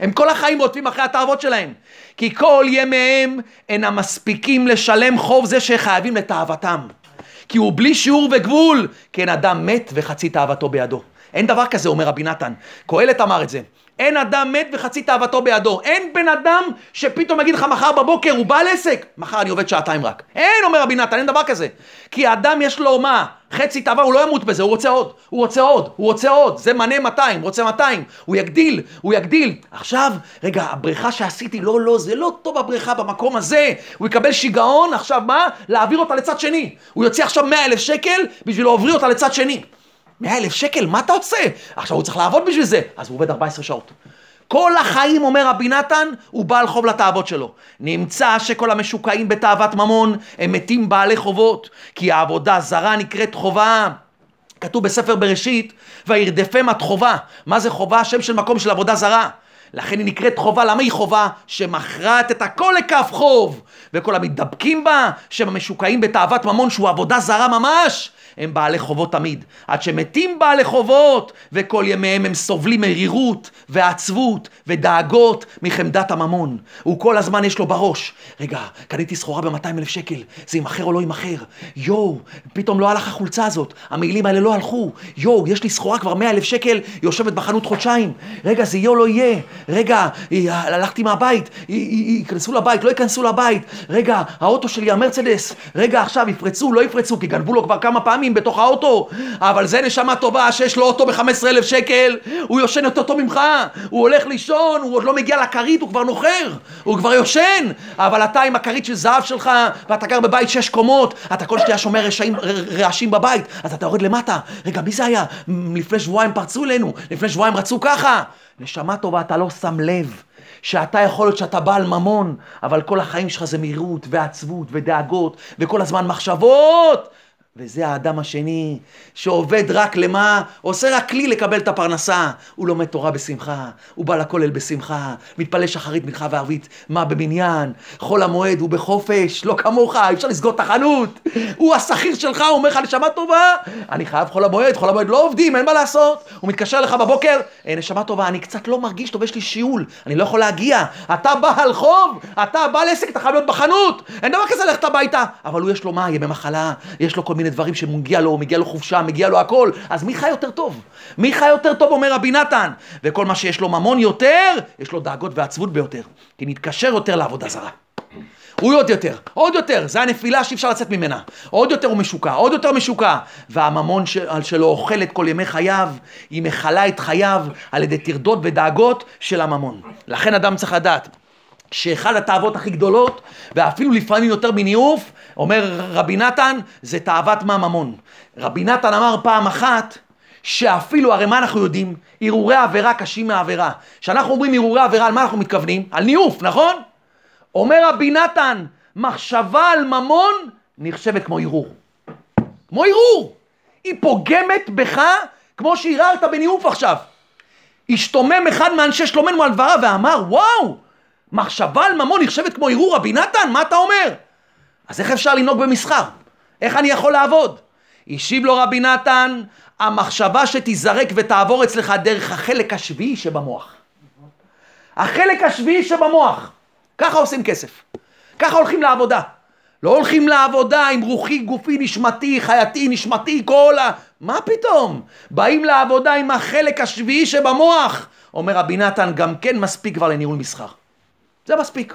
הם כל החיים רודפים אחרי התאוות שלהם, כי כל ימיהם אינם מספיקים לשלם חוב זה שחייבים לתאוותם, כי הוא בלי שיעור וגבול, כן אדם מת וחצי תאוותו בידו. אין דבר כזה, אומר רבי נתן. קהלת אמר את זה, אין אדם מת וחצי תאוותו בידו. אין בן אדם שפתאום יגיד לך מחר בבוקר הוא בעל עסק, מחר אני עובד שעתיים רק. אין, אומר רבי נתן, אין דבר כזה. כי האדם יש לו מה? חצי תאווה, הוא לא ימות בזה, הוא רוצה עוד, הוא רוצה עוד, הוא רוצה עוד, זה מנה מאתיים, רוצה מאתיים, הוא יגדיל, הוא יגדיל. עכשיו, רגע, הבריכה שעשיתי, לא, לא, זה לא טוב הבריכה במקום הזה, הוא יקבל שיגעון, עכשיו מה? להעביר אותה לצד שני. הוא יוציא עכשיו מאה אלף שקל בשביל להעביר אותה לצד שני. מאה אלף שקל, מה אתה עושה? עכשיו הוא צריך לעבוד בשביל זה, אז הוא עובד ארבע עשרה שעות. כל החיים, אומר רבי נתן, הוא בעל חוב לתאוות שלו. נמצא שכל המשוקעים בתאוות ממון הם מתים בעלי חובות, כי העבודה זרה נקראת חובה. כתוב בספר בראשית, וירדפם את חובה. מה זה חובה? שם של מקום של עבודה זרה. לכן היא נקראת חובה. למה היא חובה? שמכרת את הכל לכף חוב, וכל המתדבקים בה, שמשוקעים בתאוות ממון שהוא עבודה זרה ממש, הם בעלי חובות תמיד, עד שמתים בעלי חובות, וכל ימיהם הם סובלים מרירות ועצבות ודאגות מחמדת הממון. הוא כל הזמן יש לו בראש, רגע, קניתי סחורה ב-מאתיים אלף שקל, זה ימחר או לא ימחר, יואו, פתאום לא הלך החולצה הזאת, המעילים האלה לא הלכו, יואו, יש לי סחורה כבר מאה אלף שקל, יושבת בחנות חודשיים, רגע, זה יואו לא יהיה, רגע, הלכתי מהבית, יכנסו לבית, לא יכנסו לבית, רגע, האוטו שלי המרצדס, רגע, עכשיו יפרצו, לא יפרצו, כי גנבו לו כבר כמה פעמים בתוך האוטו. אבל זה נשמה טובה שיש לו אוטו ב-חמישה עשר אלף שקל, הוא יושן את אותו ממך, הוא הולך לישון, הוא עוד לא מגיע לקרית, הוא כבר נוחר, הוא כבר יושן. אבל אתה עם הקרית של זהב שלך, ואתה גר בבית שש קומות, אתה כל שנייה שומע רעשים, רעשים בבית, אז אתה יורד למטה, רגע מי זה היה? לפני שבועיים פרצו אלינו, לפני שבועיים רצו ככה. נשמה טובה, אתה לא שם לב שאתה יכול להיות שאתה בעל ממון, אבל כל החיים שלך זה מהירות ועצבות ודאגות וכל הזמן מחשבות. וזה האדם השני שעובד רק למה? עושה רק כלי לקבל את הפרנסה. הוא לומד תורה בשמחה, הוא בא לכולל בשמחה, מתפלל שחרית מנחה וערבית, מה במניין, חול המועד, הוא בחופש, לא כמוך, אפשר לסגור את החנות. הוא השכיר שלך, הוא אומר לך נשמה טובה, אני חייב חול המועד, חול המועד לא עובדים, אין מה לעשות. הוא מתקשר לך בבוקר, נשמה טובה, אני קצת לא מרגיש טוב, יש לי שיעול, אני לא יכול להגיע. אתה בעל חוב, אתה בעל עסק, אתה חייב להיות בחנות, אין דבר כזה ללכת הביתה. אבל הוא יש לו מה? ימי מחלה, יש לו כל מיני לדברים שמגיע לו, מגיע לו חופשה, מגיע לו הכל. אז מי חי יותר טוב? מי חי יותר טוב, אומר רבי נתן. וכל מה שיש לו ממון יותר, יש לו דאגות ועצבות ביותר, כי נתקשר יותר לעבודה זרה. הוא עוד יותר, עוד יותר, זה הנפילה שאי אפשר לצאת ממנה. עוד יותר הוא משוקע, עוד יותר משוקע. והממון שלו אוכל את כל ימי חייו, היא מחלה את חייו על ידי תרדות ודאגות של הממון. לכן אדם צריך לדעת שאחד התאוות הכי גדולות, ואפילו לפעמים יותר מניאוף, אומר רבי נתן, זה תאוות מהממון. רבי נתן אמר פעם אחת, שאפילו, הרי מה אנחנו יודעים? ערעורי עבירה קשים מהעבירה. כשאנחנו אומרים ערעורי עבירה, על מה אנחנו מתכוונים? על ניאוף, נכון? אומר רבי נתן, מחשבה על ממון נחשבת כמו ערעור. כמו ערעור. היא פוגמת בך כמו שערערת בניאוף עכשיו. השתומם אחד מאנשי שלומנו על דבריו ואמר, וואו, מחשבה על ממון נחשבת כמו ערעור, רבי נתן, מה אתה אומר? אז איך אפשר לנהוג במסחר? איך אני יכול לעבוד? השיב לו רבי נתן, המחשבה שתזרק ותעבור אצלך דרך החלק השביעי שבמוח. החלק השביעי שבמוח. ככה עושים כסף. ככה הולכים לעבודה. לא הולכים לעבודה עם רוחי, גופי, נשמתי, חייתי, נשמתי, כל ה... מה פתאום? באים לעבודה עם החלק השביעי שבמוח. אומר רבי נתן, גם כן מספיק כבר לניהול מסחר. זה מספיק.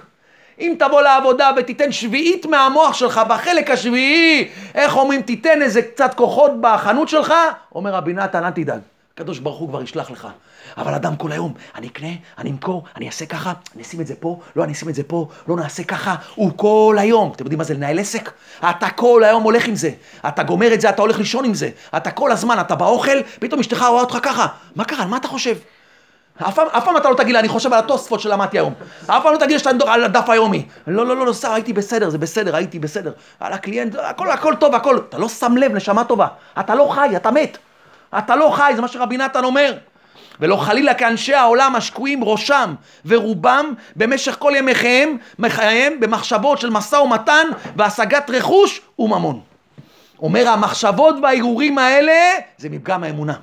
אם תבוא לעבודה ותיתן שביעית מהמוח שלך בחלק השביעי, איך אומרים, תיתן איזה קצת כוחות בחנות שלך, אומר רבי נתן, אל תדאג. הקדוש ברוך הוא כבר ישלח לך. אבל אדם כל היום, אני אקנה, אני אמכור, אני אעשה ככה, אני אשים את זה פה, לא, אני אשים את זה פה, לא נעשה ככה, הוא כל היום. אתם יודעים מה זה לנהל עסק? אתה כל היום הולך עם זה. אתה גומר את זה, אתה הולך לישון עם זה. אתה כל הזמן, אתה באוכל, פתאום אשתך רואה אותך ככה. מה קרה? מה אתה חושב? אף פעם אתה לא תגיד, אני חושב על התוספות שלמדתי היום. אף פעם לא תגיד, שאתה על הדף היומי. לא, לא, לא, שר, הייתי בסדר, זה בסדר, הייתי בסדר. על הקליינט, הכל, הכל טוב, הכל. אתה לא שם לב, נשמה טובה. אתה לא חי, אתה מת. אתה לא חי, זה מה שרבי נתן אומר. ולא חלילה כאנשי העולם השקועים ראשם ורובם במשך כל ימיכם, מחייהם במחשבות של מסע ומתן והשגת רכוש וממון. אומר, המחשבות והערעורים האלה זה מפגם האמונה.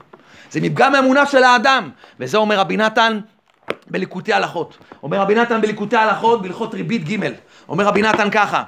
זה מפגם האמונה של האדם. וזה אומר רבי נתן בליקוטי הלכות. אומר רבי נתן בליקוטי הלכות, בלכות ריבית ג'. אומר רבי נתן ככה.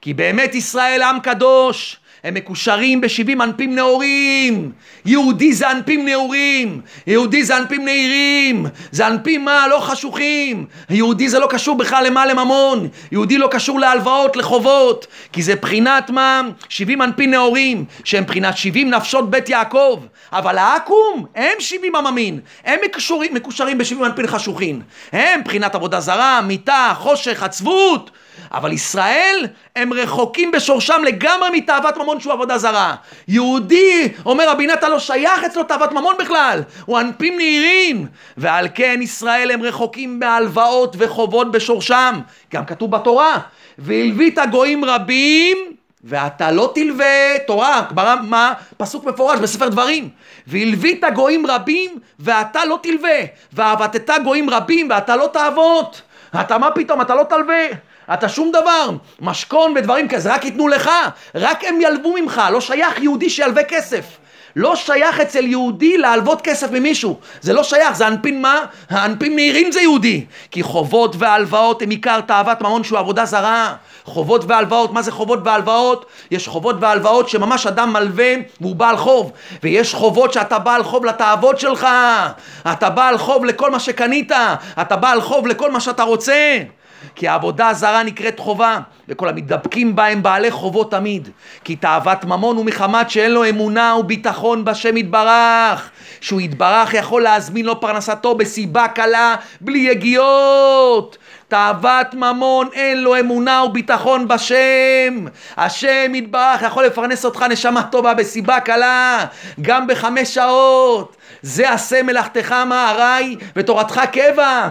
כי באמת ישראל עם קדוש, הם מקושרים בשבעים ענפים נאורים. יהודי זה ענפים נאורים. יהודי זה ענפים נהירים. זה ענפים מה? לא חשוכים. יהודי זה לא קשור בכלל למה? לממון. יהודי לא קשור להלוואות, לחובות. כי זה בחינת מה? שבעים ענפים נאורים. שהם בחינת שבעים נפשות בית יעקב. אבל העקום, הם שבעים הממין. הם מקושרים, מקושרים בשבעים ענפים חשוכים. הם בחינת עבודה זרה, מיטה, חושך, עצבות. אבל ישראל הם רחוקים בשורשם לגמרי מתאוות ממון שהוא עבודה זרה. יהודי, אומר רבי נתן, לא שייך אצלו תאוות ממון בכלל, הוא ענפים נהירים. ועל כן ישראל הם רחוקים בהלוואות וחובות בשורשם. גם כתוב בתורה, והלווית גויים רבים ואתה לא תלווה. תורה, כבר מה? פסוק מפורש בספר דברים. והלווית גויים רבים ואתה לא תלווה, ועבדת גויים רבים ואתה לא תעבוד. אתה מה פתאום, אתה לא תלווה. אתה שום דבר, משכון ודברים כזה, רק ייתנו לך, רק הם ילבו ממך. לא שייך יהודי שילווה כסף. לא שייך אצל יהודי להלוות כסף ממישהו. זה לא שייך, זה ענפין מה? הענפין נהירים זה יהודי. כי חובות והלוואות הם עיקר תאוות ממון שהוא עבודה זרה. חובות והלוואות, מה זה חובות והלוואות? יש חובות והלוואות שממש אדם מלווה והוא בעל חוב. ויש חובות שאתה בעל חוב לתאוות שלך. אתה בעל חוב לכל מה שקנית. אתה בעל חוב לכל מה שאתה רוצה. כי העבודה הזרה נקראת חובה, וכל המתדבקים בהם בעלי חובות תמיד. כי תאוות ממון הוא מחמת שאין לו אמונה וביטחון בשם יתברך, שהוא יתברך יכול להזמין לו פרנסתו בסיבה קלה, בלי הגיעות. תאוות ממון אין לו אמונה וביטחון בשם. השם יתברך יכול לפרנס אותך נשמה טובה בסיבה קלה, גם בחמש שעות. זה עשה מלאכתך מהרי ותורתך קבע.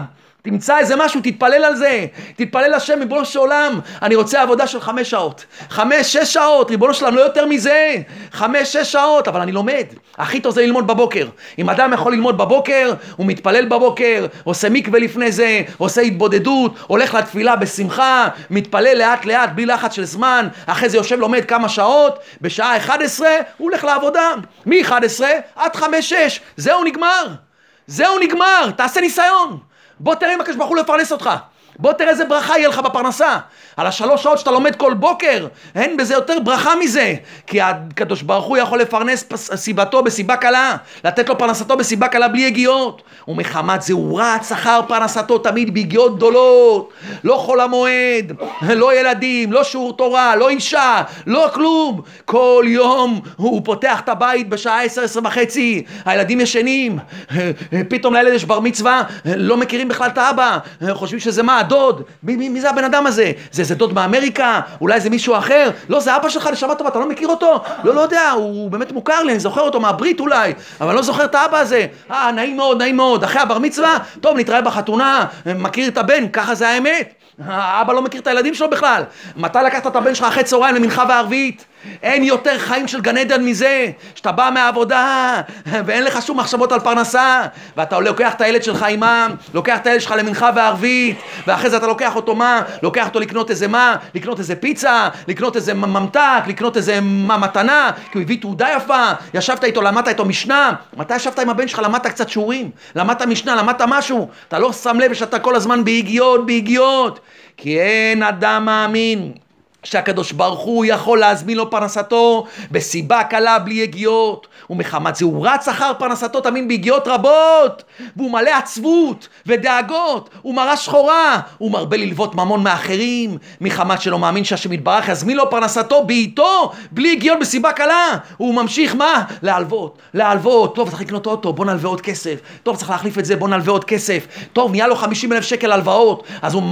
תמצא איזה משהו, תתפלל על זה. תתפלל השם, ריבונו של עולם, אני רוצה עבודה של חמש שעות. חמש, שש שעות, ריבונו של עולם, לא יותר מזה. חמש, שש שעות, אבל אני לומד. הכי טוב זה ללמוד בבוקר. אם אדם יכול ללמוד בבוקר, הוא מתפלל בבוקר, עושה מקווה לפני זה, עושה התבודדות, הולך לתפילה בשמחה, מתפלל לאט לאט, בלי לחץ של זמן, אחרי זה יושב לומד כמה שעות, בשעה אחת עשרה הוא הולך לעבודה. מ-אחת עשרה עד חמש, שש. זהו נגמר. זהו נגמר. תעשה ניסיון. בוא תראה אם הקדוש ברוך הוא לפרנס אותך. בוא תראה איזה ברכה יהיה לך בפרנסה. על השלוש שעות שאתה לומד כל בוקר, אין בזה יותר ברכה מזה. כי הקדוש ברוך הוא יכול לפרנס סיבתו בסיבה קלה, לתת לו פרנסתו בסיבה קלה בלי הגיעות. ומחמת זה הוא רץ אחר פרנסתו תמיד בהגיעות גדולות. לא חול המועד, לא ילדים, לא שיעור תורה, לא אישה, לא כלום. כל יום הוא פותח את הבית בשעה עשר, עשר וחצי. הילדים ישנים, פתאום לילד יש בר מצווה, לא מכירים בכלל את האבא, חושבים שזה מה, דוד, מי, מי, מי זה הבן אדם הזה? זה, זה דוד מאמריקה? אולי זה מישהו אחר? לא, זה אבא שלך, נשמה טובה, אתה לא מכיר אותו? לא, לא יודע, הוא באמת מוכר לי, אני זוכר אותו מהברית אולי, אבל לא זוכר את האבא הזה. אה, נעים מאוד, נעים מאוד, אחרי הבר מצווה, טוב, נתראה בחתונה, מכיר את הבן, ככה זה האמת. האבא לא מכיר את הילדים שלו בכלל. מתי לקחת את הבן שלך אחרי צהריים למנחה וערבית? אין יותר חיים של גן עדן מזה, שאתה בא מהעבודה ואין לך שום מחשבות על פרנסה, ואתה לוקח את הילד שלך אימם, לוקח את הילד שלך למנחה וערבית, ואחרי זה אתה לוקח אותו מה? לוקח אותו לקנות איזה מה? לקנות איזה פיצה, לקנות איזה ממתק, לקנות איזה מה מתנה, כי הוא הביא תעודה יפה, ישבת איתו, למדת איתו משנה. מתי ישבת עם הבן שלך, למדת קצת שיעורים, למדת משנה, למדת משהו? אתה לא שם לב שאתה כל הזמן בהגיעות, בהגיעות, כי אין אדם מאמין שהקדוש ברוך הוא יכול להזמין לו פרנסתו בסיבה קלה בלי הגיעות. ומחמת זה הוא רץ אחר פרנסתו תמיד בהגיעות רבות, והוא מלא עצבות ודאגות, הוא מראה שחורה, הוא מרבה ללוות ממון מאחרים, מחמת שלא מאמין שהשם יתברך יזמין לו פרנסתו בעיתו בלי הגיעות בסיבה קלה. הוא ממשיך מה? להלוות, להלוות, טוב צריך לקנות אותו, בוא נלווה עוד כסף, טוב צריך להחליף את זה, בוא נלווה עוד כסף, טוב נהיה לו חמישים אלף שקל הלוואות, אז הוא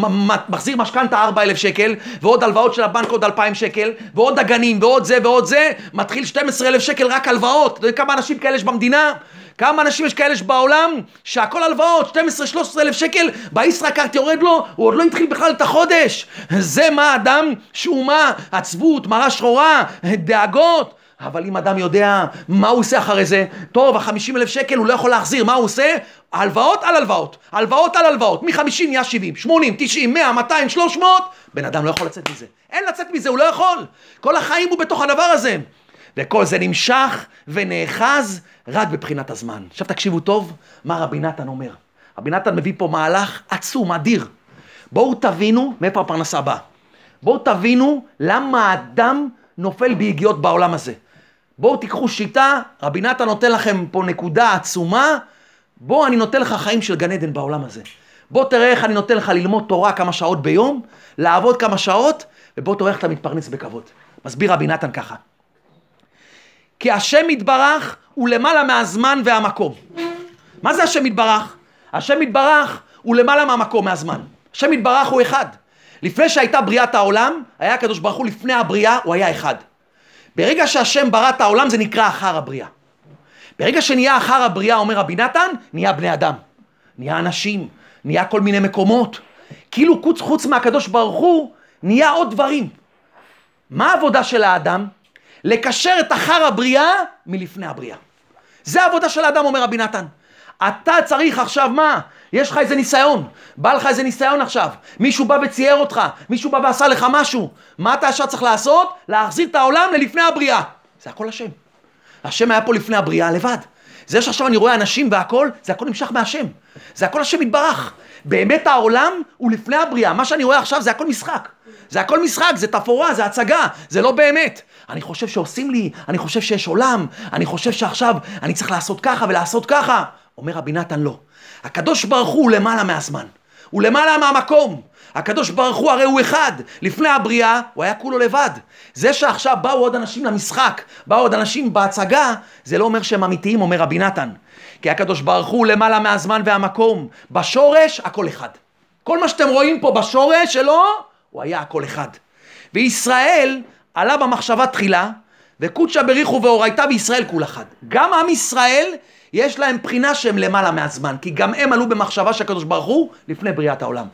מחזיר משכנתא ארבעה אלף שקל ועוד הלוואות של הבנק עוד אלפיים שקל ועוד דגנים ועוד זה ועוד זה, מתחיל שנים עשר אלף שקל רק הלוואות. כמה אנשים כאלה יש במדינה? כמה אנשים יש כאלה בעולם שהכל הלוואות? שנים עשר שלוש עשרה אלף שקל בישראכרט יורד לו, הוא עוד לא התחיל בכלל את החודש. זה מה אדם שהוא מה? עצבות, מראה שחורה, דאגות. אבל אם אדם יודע מה הוא עושה אחרי זה, טוב, ה-חמישים אלף שקל הוא לא יכול להחזיר, מה הוא עושה? הלוואות על הלוואות, הלוואות על הלוואות, מ-חמישים נהיה שבעים, שמונים, תשעים, מאה, מאתיים, שלוש מאות, בן אדם לא יכול לצאת מזה. אין לצאת מזה, הוא לא יכול. כל החיים הוא בתוך הדבר הזה. וכל זה נמשך ונאחז רק בבחינת הזמן. עכשיו תקשיבו טוב מה רבי נתן אומר. רבי נתן מביא פה מהלך עצום, אדיר. בואו תבינו מאיפה הפרנסה באה. בואו תבינו למה האדם נופל בהגיעות בעולם הזה. בואו תיקחו שיטה, רבי נתן נותן לכם פה נקודה עצומה, בואו אני נותן לך חיים של גן עדן בעולם הזה. בואו תראה איך אני נותן לך ללמוד תורה כמה שעות ביום, לעבוד כמה שעות, ובואו תראה איך אתה מתפרנס בכבוד. מסביר רבי נתן ככה. כי השם יתברך הוא למעלה מהזמן והמקום. מה זה השם יתברך? השם יתברך הוא למעלה מהמקום, מהזמן. השם יתברך הוא אחד. לפני שהייתה בריאת העולם, היה הקדוש ברוך הוא לפני הבריאה, הוא היה אחד. ברגע שהשם ברא את העולם זה נקרא אחר הבריאה. ברגע שנהיה אחר הבריאה, אומר רבי נתן, נהיה בני אדם, נהיה אנשים, נהיה כל מיני מקומות. כאילו חוץ, חוץ מהקדוש ברוך הוא, נהיה עוד דברים. מה העבודה של האדם? לקשר את אחר הבריאה מלפני הבריאה. זה העבודה של האדם, אומר רבי נתן. אתה צריך עכשיו מה? יש לך איזה ניסיון, בא לך איזה ניסיון עכשיו, מישהו בא וצייר אותך, מישהו בא ועשה לך משהו, מה אתה עכשיו צריך לעשות? להחזיר את העולם ללפני הבריאה. זה הכל השם. השם היה פה לפני הבריאה לבד. זה שעכשיו אני רואה אנשים והכל, זה הכל נמשך מהשם. זה הכל השם יתברך. באמת העולם הוא לפני הבריאה. מה שאני רואה עכשיו זה הכל משחק. זה הכל משחק, זה תפורה, זה הצגה, זה לא באמת. אני חושב שעושים לי, אני חושב שיש עולם, אני חושב שעכשיו אני צריך לעשות ככה ולעשות ככה. אומר רבי נתן לא. הקדוש ברוך הוא למעלה מהזמן, הוא למעלה מהמקום. הקדוש ברוך הוא הרי הוא אחד. לפני הבריאה הוא היה כולו לבד. זה שעכשיו באו עוד אנשים למשחק, באו עוד אנשים בהצגה, זה לא אומר שהם אמיתיים, אומר רבי נתן. כי הקדוש ברוך הוא למעלה מהזמן והמקום. בשורש הכל אחד. כל מה שאתם רואים פה בשורש שלו, הוא היה הכל אחד. וישראל עלה במחשבה תחילה, וקודשא בריחו ואורייתא וישראל כול אחד. גם עם ישראל יש להם בחינה שהם למעלה מהזמן, כי גם הם עלו במחשבה שהקדוש ברוך הוא לפני בריאת העולם.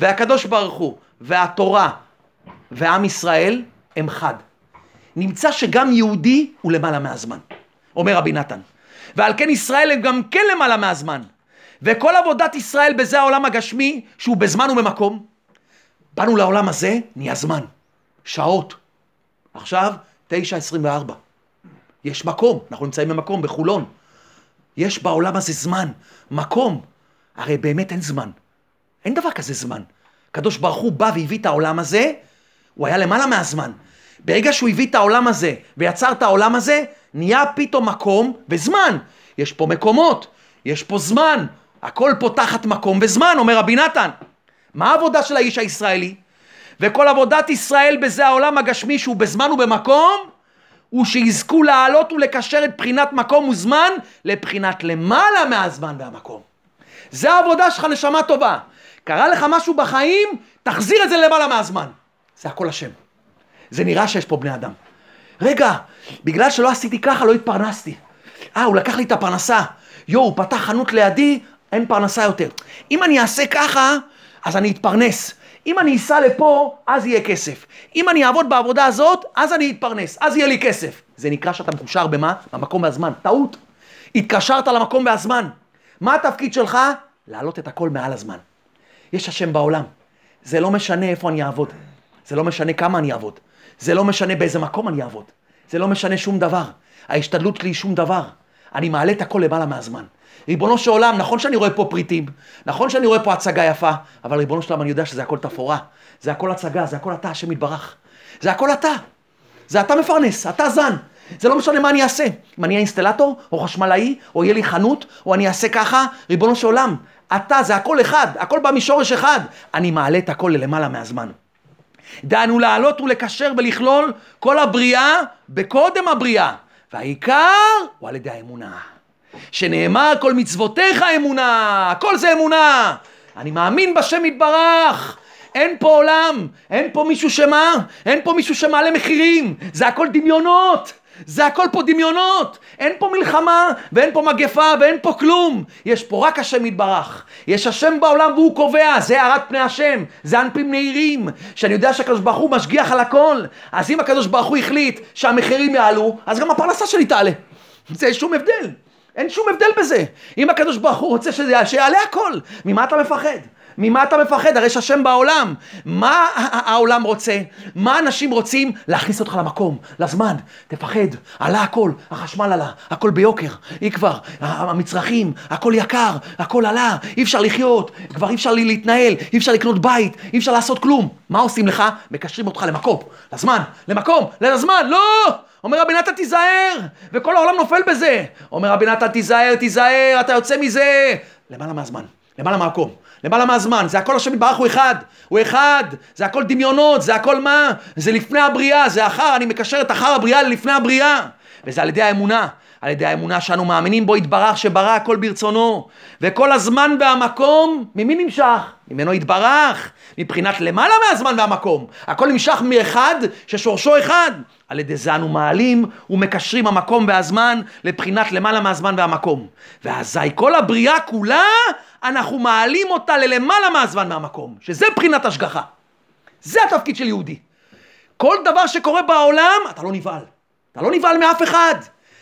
והקדוש ברוך הוא והתורה ועם ישראל הם חד. נמצא שגם יהודי הוא למעלה מהזמן, אומר רבי נתן. ועל כן ישראל הם גם כן למעלה מהזמן. וכל עבודת ישראל בזה העולם הגשמי, שהוא בזמן ובמקום. באנו לעולם הזה, נהיה זמן. שעות. עכשיו, תשע עשרים וארבע. יש מקום, אנחנו נמצאים במקום, בחולון. יש בעולם הזה זמן, מקום. הרי באמת אין זמן. אין דבר כזה זמן. הקדוש ברוך הוא בא והביא את העולם הזה, הוא היה למעלה מהזמן. ברגע שהוא הביא את העולם הזה ויצר את העולם הזה, נהיה פתאום מקום וזמן. יש פה מקומות, יש פה זמן, הכל פה תחת מקום וזמן, אומר רבי נתן. מה העבודה של האיש הישראלי? וכל עבודת ישראל בזה העולם הגשמי שהוא בזמן ובמקום, הוא שיזכו לעלות ולקשר את בחינת מקום וזמן לבחינת למעלה מהזמן והמקום. זה העבודה שלך, נשמה טובה. קרה לך משהו בחיים, תחזיר את זה למעלה מהזמן. זה הכל השם. זה נראה שיש פה בני אדם. רגע, בגלל שלא עשיתי ככה, לא התפרנסתי. אה, הוא לקח לי את הפרנסה. יו, הוא פתח חנות לידי, אין פרנסה יותר. אם אני אעשה ככה, אז אני אתפרנס. אם אני אסע לפה, אז יהיה כסף. אם אני אעבוד בעבודה הזאת, אז אני אתפרנס. אז יהיה לי כסף. זה נקרא שאתה מקושר במה? במקום והזמן. טעות. התקשרת למקום והזמן. מה התפקיד שלך? להעלות את הכל מעל הזמן. יש השם בעולם. זה לא משנה איפה אני אעבוד. זה לא משנה כמה אני אעבוד. זה לא משנה באיזה מקום אני אעבוד. זה לא משנה שום דבר. ההשתדלות שלי היא שום דבר. אני מעלה את הכל למעלה מהזמן. ריבונו של עולם, נכון שאני רואה פה פריטים, נכון שאני רואה פה הצגה יפה, אבל ריבונו של עולם, אני יודע שזה הכל תפורה. זה הכל הצגה, זה הכל אתה, השם יתברך. זה הכל אתה. זה אתה מפרנס, אתה זן. זה לא משנה מה אני אעשה. אם אני אהיה אינסטלטור, או חשמלאי, או יהיה לי חנות, או אני אעשה ככה, ריבונו של עולם, אתה, זה הכל אחד, הכל בא משורש אחד. אני מעלה את הכל למעלה מהזמן. דענו לעלות ולקשר ולכלול כל הבריאה בקודם הבריאה. והעיקר הוא על ידי האמונה. שנאמר כל מצוותיך אמונה, כל זה אמונה. אני מאמין בשם יתברך. אין פה עולם, אין פה מישהו שמה, אין פה מישהו שמעלה מחירים. זה הכל דמיונות. זה הכל פה דמיונות. אין פה מלחמה ואין פה מגפה ואין פה כלום. יש פה רק השם יתברך. יש השם בעולם והוא קובע. זה הארת פני השם. זה אנפים נהירים. שאני יודע שהקדוש ברוך הוא משגיח על הכל. אז אם הקדוש ברוך הוא החליט שהמחירים יעלו, אז גם הפרנסה שלי תעלה. זה שום הבדל. אין שום הבדל בזה. אם הקדוש ברוך הוא רוצה שזה יעלה הכל, ממה אתה מפחד? ממה אתה מפחד? הרי שהשם בעולם. מה העולם רוצה? מה אנשים רוצים? להכניס אותך למקום, לזמן. תפחד, עלה הכל, החשמל עלה, הכל ביוקר, אי כבר, המצרכים, הכל יקר, הכל עלה, אי אפשר לחיות, כבר אי אפשר להתנהל, אי אפשר לקנות בית, אי אפשר לעשות כלום. מה עושים לך? מקשרים אותך למקום, לזמן, למקום, לזמן, לא! אומר רבי נתן תיזהר, וכל העולם נופל בזה. אומר רבי נתן תיזהר, תיזהר, אתה יוצא מזה. למעלה מהזמן, למעלה מהמקום, למעלה מהזמן. זה הכל השם יתברך הוא אחד, הוא אחד. זה הכל דמיונות, זה הכל מה? זה לפני הבריאה, זה אחר, אני מקשר את אחר הבריאה ללפני הבריאה. וזה על ידי האמונה, על ידי האמונה שאנו מאמינים בו יתברך שברא הכל ברצונו. וכל הזמן והמקום, ממי נמשך? ממנו יתברך, מבחינת למעלה מהזמן והמקום. הכל נמשך מאחד ששורשו אחד. על ידי זה אנו מעלים ומקשרים המקום והזמן לבחינת למעלה מהזמן והמקום. ואזי כל הבריאה כולה, אנחנו מעלים אותה ללמעלה מהזמן והמקום. שזה בחינת השגחה. זה התפקיד של יהודי. כל דבר שקורה בעולם, אתה לא נבעל. אתה לא נבעל מאף אחד.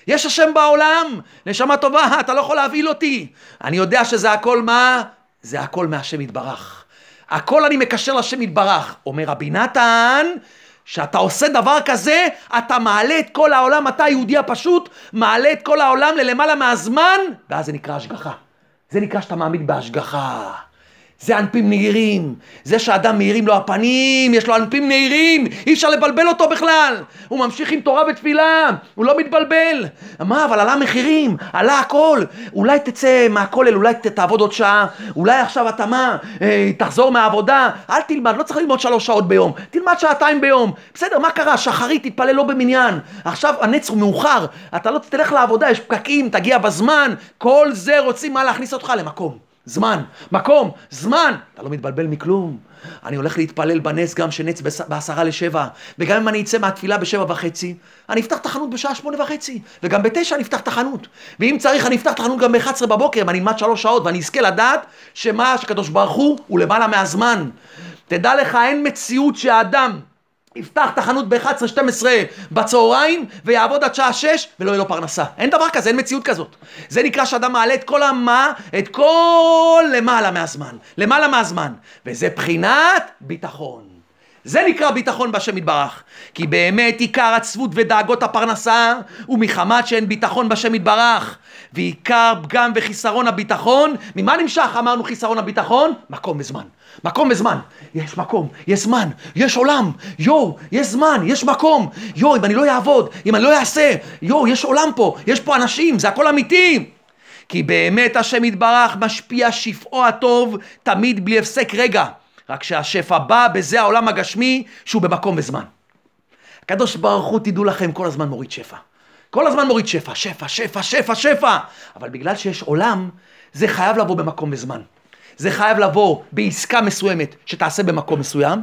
יש השם בעולם, נשמה טובה, אתה לא יכול להבהיל אותי. אני יודע שזה הכל מה? זה הכל מהשם יתברך. הכל אני מקשר לשם יתברך. אומר רבי נתן, שאתה עושה דבר כזה, אתה מעלה את כל העולם, אתה היהודי הפשוט, מעלה את כל העולם ללמעלה מהזמן, ואז זה נקרא השגחה. זה נקרא שאתה מעמיד בהשגחה. זה ענפים נהירים. זה שאדם מהירים לו הפנים, יש לו ענפים נהירים, אי אפשר לבלבל אותו בכלל. הוא ממשיך עם תורה ותפילה, הוא לא מתבלבל. מה, אבל עלה מחירים, עלה הכל. אולי תצא מהכולל, אולי תעבוד עוד שעה, אולי עכשיו אתה מה, אה, תחזור מהעבודה. אל תלמד, לא צריך ללמוד שלוש שעות ביום, תלמד שעתיים ביום. בסדר, מה קרה? שחרית, תתפלל לא במניין. עכשיו הנץ הוא מאוחר, אתה לא תלך לעבודה, יש פקקים, תגיע בזמן. כל זה רוצים מה להכניס אותך למקום. זמן, מקום, זמן. אתה לא מתבלבל מכלום. אני הולך להתפלל בנץ גם שנץ בעשרה לשבע. וגם אם אני אצא מהתפילה בשבע וחצי, אני אפתח את החנות בשעה שמונה וחצי. וגם בתשע אני אפתח את החנות. ואם צריך אני אפתח את החנות גם ב-אחת עשרה בבוקר, ואני נמד שלוש שעות, ואני אזכה לדעת שמה שקדוש ברוך הוא הוא למעלה מהזמן. תדע לך, אין מציאות שהאדם יפתח את החנות ב-אחת עשרה שתים עשרה בצהריים ויעבוד עד שעה שש ולא יהיה לו פרנסה. אין דבר כזה, אין מציאות כזאת. זה נקרא שאדם מעלה את כל המה, את כל למעלה מהזמן. למעלה מהזמן. וזה בחינת ביטחון. זה נקרא ביטחון בשם יתברך, כי באמת עיקר עצבות ודאגות הפרנסה הוא מחמת שאין ביטחון בשם יתברך, ועיקר פגם וחיסרון הביטחון, ממה נמשך? אמרנו חיסרון הביטחון, מקום וזמן, מקום וזמן, יש מקום, יש זמן, יש עולם, יו, יש זמן, יש מקום, יו, אם אני לא אעבוד, אם אני לא אעשה, יו, יש עולם פה, יש פה אנשים, זה הכל אמיתי. כי באמת השם יתברך משפיע שפעו הטוב תמיד בלי הפסק רגע, רק שהשפע בא בזה העולם הגשמי שהוא במקום וזמן. הקדוש ברוך הוא, תדעו לכם, כל הזמן מוריד שפע, כל הזמן מוריד שפע, שפע, שפע, שפע, שפע, אבל בגלל שיש עולם, זה חייב לבוא במקום וזמן, זה חייב לבוא בעסקה מסוימת שתעשה במקום מסוים,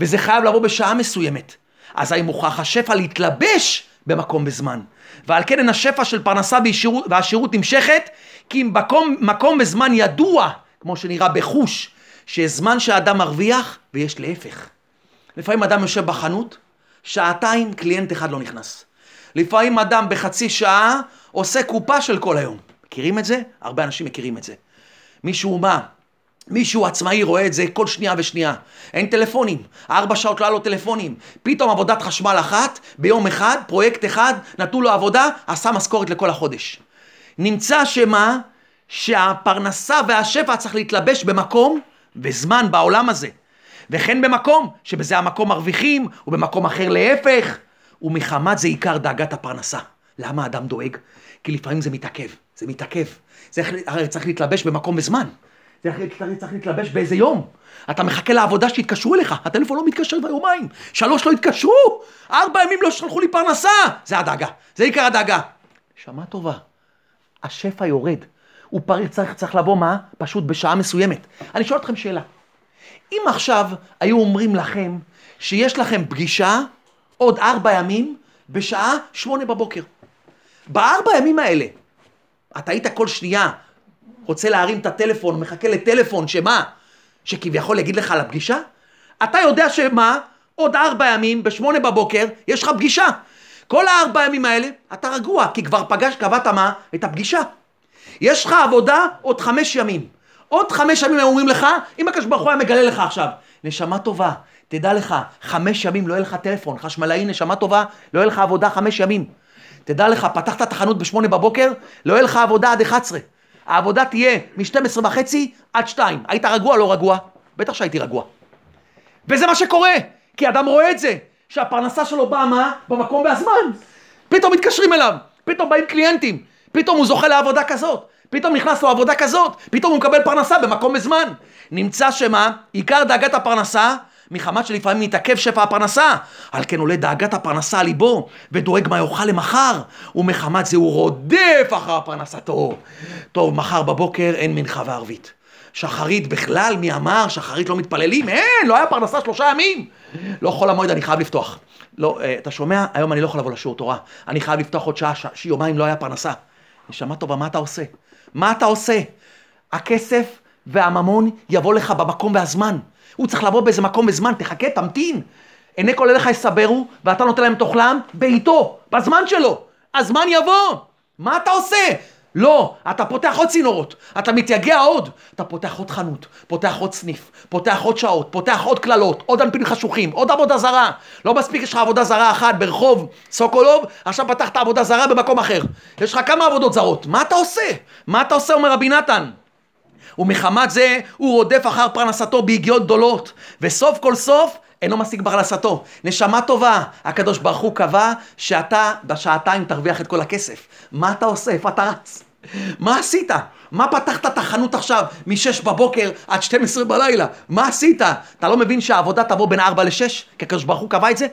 וזה חייב לבוא בשעה מסוימת, אז האם מוכרח השפע להתלבש במקום וזמן. ועל כן אין השפע של פרנסה והשירות נמשכת, כי אם מקום, מקום וזמן ידוע, כמו שנראה בחוש, שיש זמן שהאדם מרוויח ויש להפך. לפעמים אדם יושב בחנות, שעתיים קליינט אחד לא נכנס. לפעמים אדם בחצי שעה עושה קופה של כל היום. מכירים את זה? הרבה אנשים מכירים את זה. מישהו מה? מישהו עצמאי רואה את זה כל שנייה ושנייה. אין טלפונים, ארבע שעות לא לו טלפונים. פתאום עבודת חשמל אחת, ביום אחד, פרויקט אחד, נתנו לו עבודה, עשה משכורת לכל החודש. נמצא שמה? שהפרנסה והשפע צריך להתלבש במקום וזמן בעולם הזה. וכן במקום, שבזה המקום מרוויחים, ובמקום אחר להפך. ומחמת זה עיקר דאגת הפרנסה. למה האדם דואג? כי לפעמים זה מתעכב, זה מתעכב. זה צריך להתלבש במקום וזמן. זה צריך להתלבש באיזה יום. אתה מחכה לעבודה שיתקשרו אליך. הטלפון לא מתקשר ביומיים. שלוש לא התקשרו. ארבע ימים לא שלחו לי פרנסה. זה הדאגה. זה עיקר הדאגה. שמה טובה. השפע יורד. הוא פריך צריך, צריך לבוא מה? פשוט בשעה מסוימת. אני שואל אתכם שאלה. אם עכשיו היו אומרים לכם שיש לכם פגישה עוד ארבע ימים בשעה שמונה בבוקר. בארבע ימים האלה, אתה היית כל שנייה רוצה להרים את הטלפון, מחכה לטלפון, שמה? שכביכול יגיד לך על הפגישה? אתה יודע שמה? עוד ארבע ימים, בשמונה בבוקר, יש לך פגישה. כל הארבע ימים האלה, אתה רגוע, כי כבר פגש, קבעת מה? את הפגישה. יש לך עבודה עוד חמש ימים. עוד חמש ימים הם אומרים לך, אם הקדוש ברוך הוא היה מגלה לך עכשיו. נשמה טובה, תדע לך, חמש ימים לא יהיה לך טלפון, חשמלאי, נשמה טובה, לא יהיה לך עבודה חמש ימים. תדע לך, פתחת תחנות בשמונה בבוקר, לא יהיה לך עבודה עד אחת עשרה. העבודה תהיה מ-שתים עשרה וחצי עד שתיים. היית רגוע, לא רגוע? בטח שהייתי רגוע. וזה מה שקורה, כי אדם רואה את זה, שהפרנסה שלו באה מה? במקום והזמן. פתאום מתקשרים אליו, פתאום באים קליינטים, פתאום הוא זוכה לעבודה כזאת, פתאום נכנס לו עבודה כזאת, פתאום הוא מקבל פרנסה במקום וזמן. נמצא שמה? עיקר דאגת הפרנסה, מחמת שלפעמים מתעכב שפע הפרנסה. על כן עולה דאגת הפרנסה על ליבו, ודואג מה יאכל למחר. ומחמת זה הוא רודף אחר הפרנסתו. טוב, מחר בבוקר אין מנחה וערבית. שחרית בכלל, מי אמר? שחרית לא מתפללים? אין, לא היה פרנסה שלושה ימים. לא חול המועד, אני חייב לפתוח. לא, אתה שומע? היום אני לא יכול לבוא לשיעור תורה. אני חייב לפתוח עוד שעה, שיומיים לא היה פרנסה. נשמע טובה, מה אתה עושה? מה אתה עושה? הכסף והממון יבוא לך במקום והזמן. הוא צריך לבוא באיזה מקום בזמן, תחכה, תמתין. עיני כל אליך יסברו, ואתה נותן להם תוכלם בעיתו, בזמן שלו. הזמן יבוא. מה אתה עושה? לא, אתה פותח עוד צינורות, אתה מתייגע עוד. אתה פותח עוד חנות, פותח עוד סניף, פותח עוד שעות, פותח עוד כללות, עוד אנפין חשוכים, עוד עבודה זרה. לא מספיק יש לך עבודה זרה אחת ברחוב סוקולוב, עכשיו פתחת עבודה זרה במקום אחר. יש לך כמה עבודות זרות. מה אתה עושה? מה אתה עושה, אומר רבי נתן? ומחמת זה הוא רודף אחר פרנסתו בהגיעות גדולות, וסוף כל סוף אינו משיג פרנסתו. נשמה טובה, הקדוש ברוך הוא קבע שאתה בשעתיים תרוויח את כל הכסף. מה אתה עושה? איפה אתה רץ? מה עשית? מה פתחת את החנות עכשיו מ-שש בבוקר עד שתים עשרה בלילה? מה עשית? אתה לא מבין שהעבודה תבוא בין ארבע ל-שש? כי הקדוש ברוך הוא קבע את זה?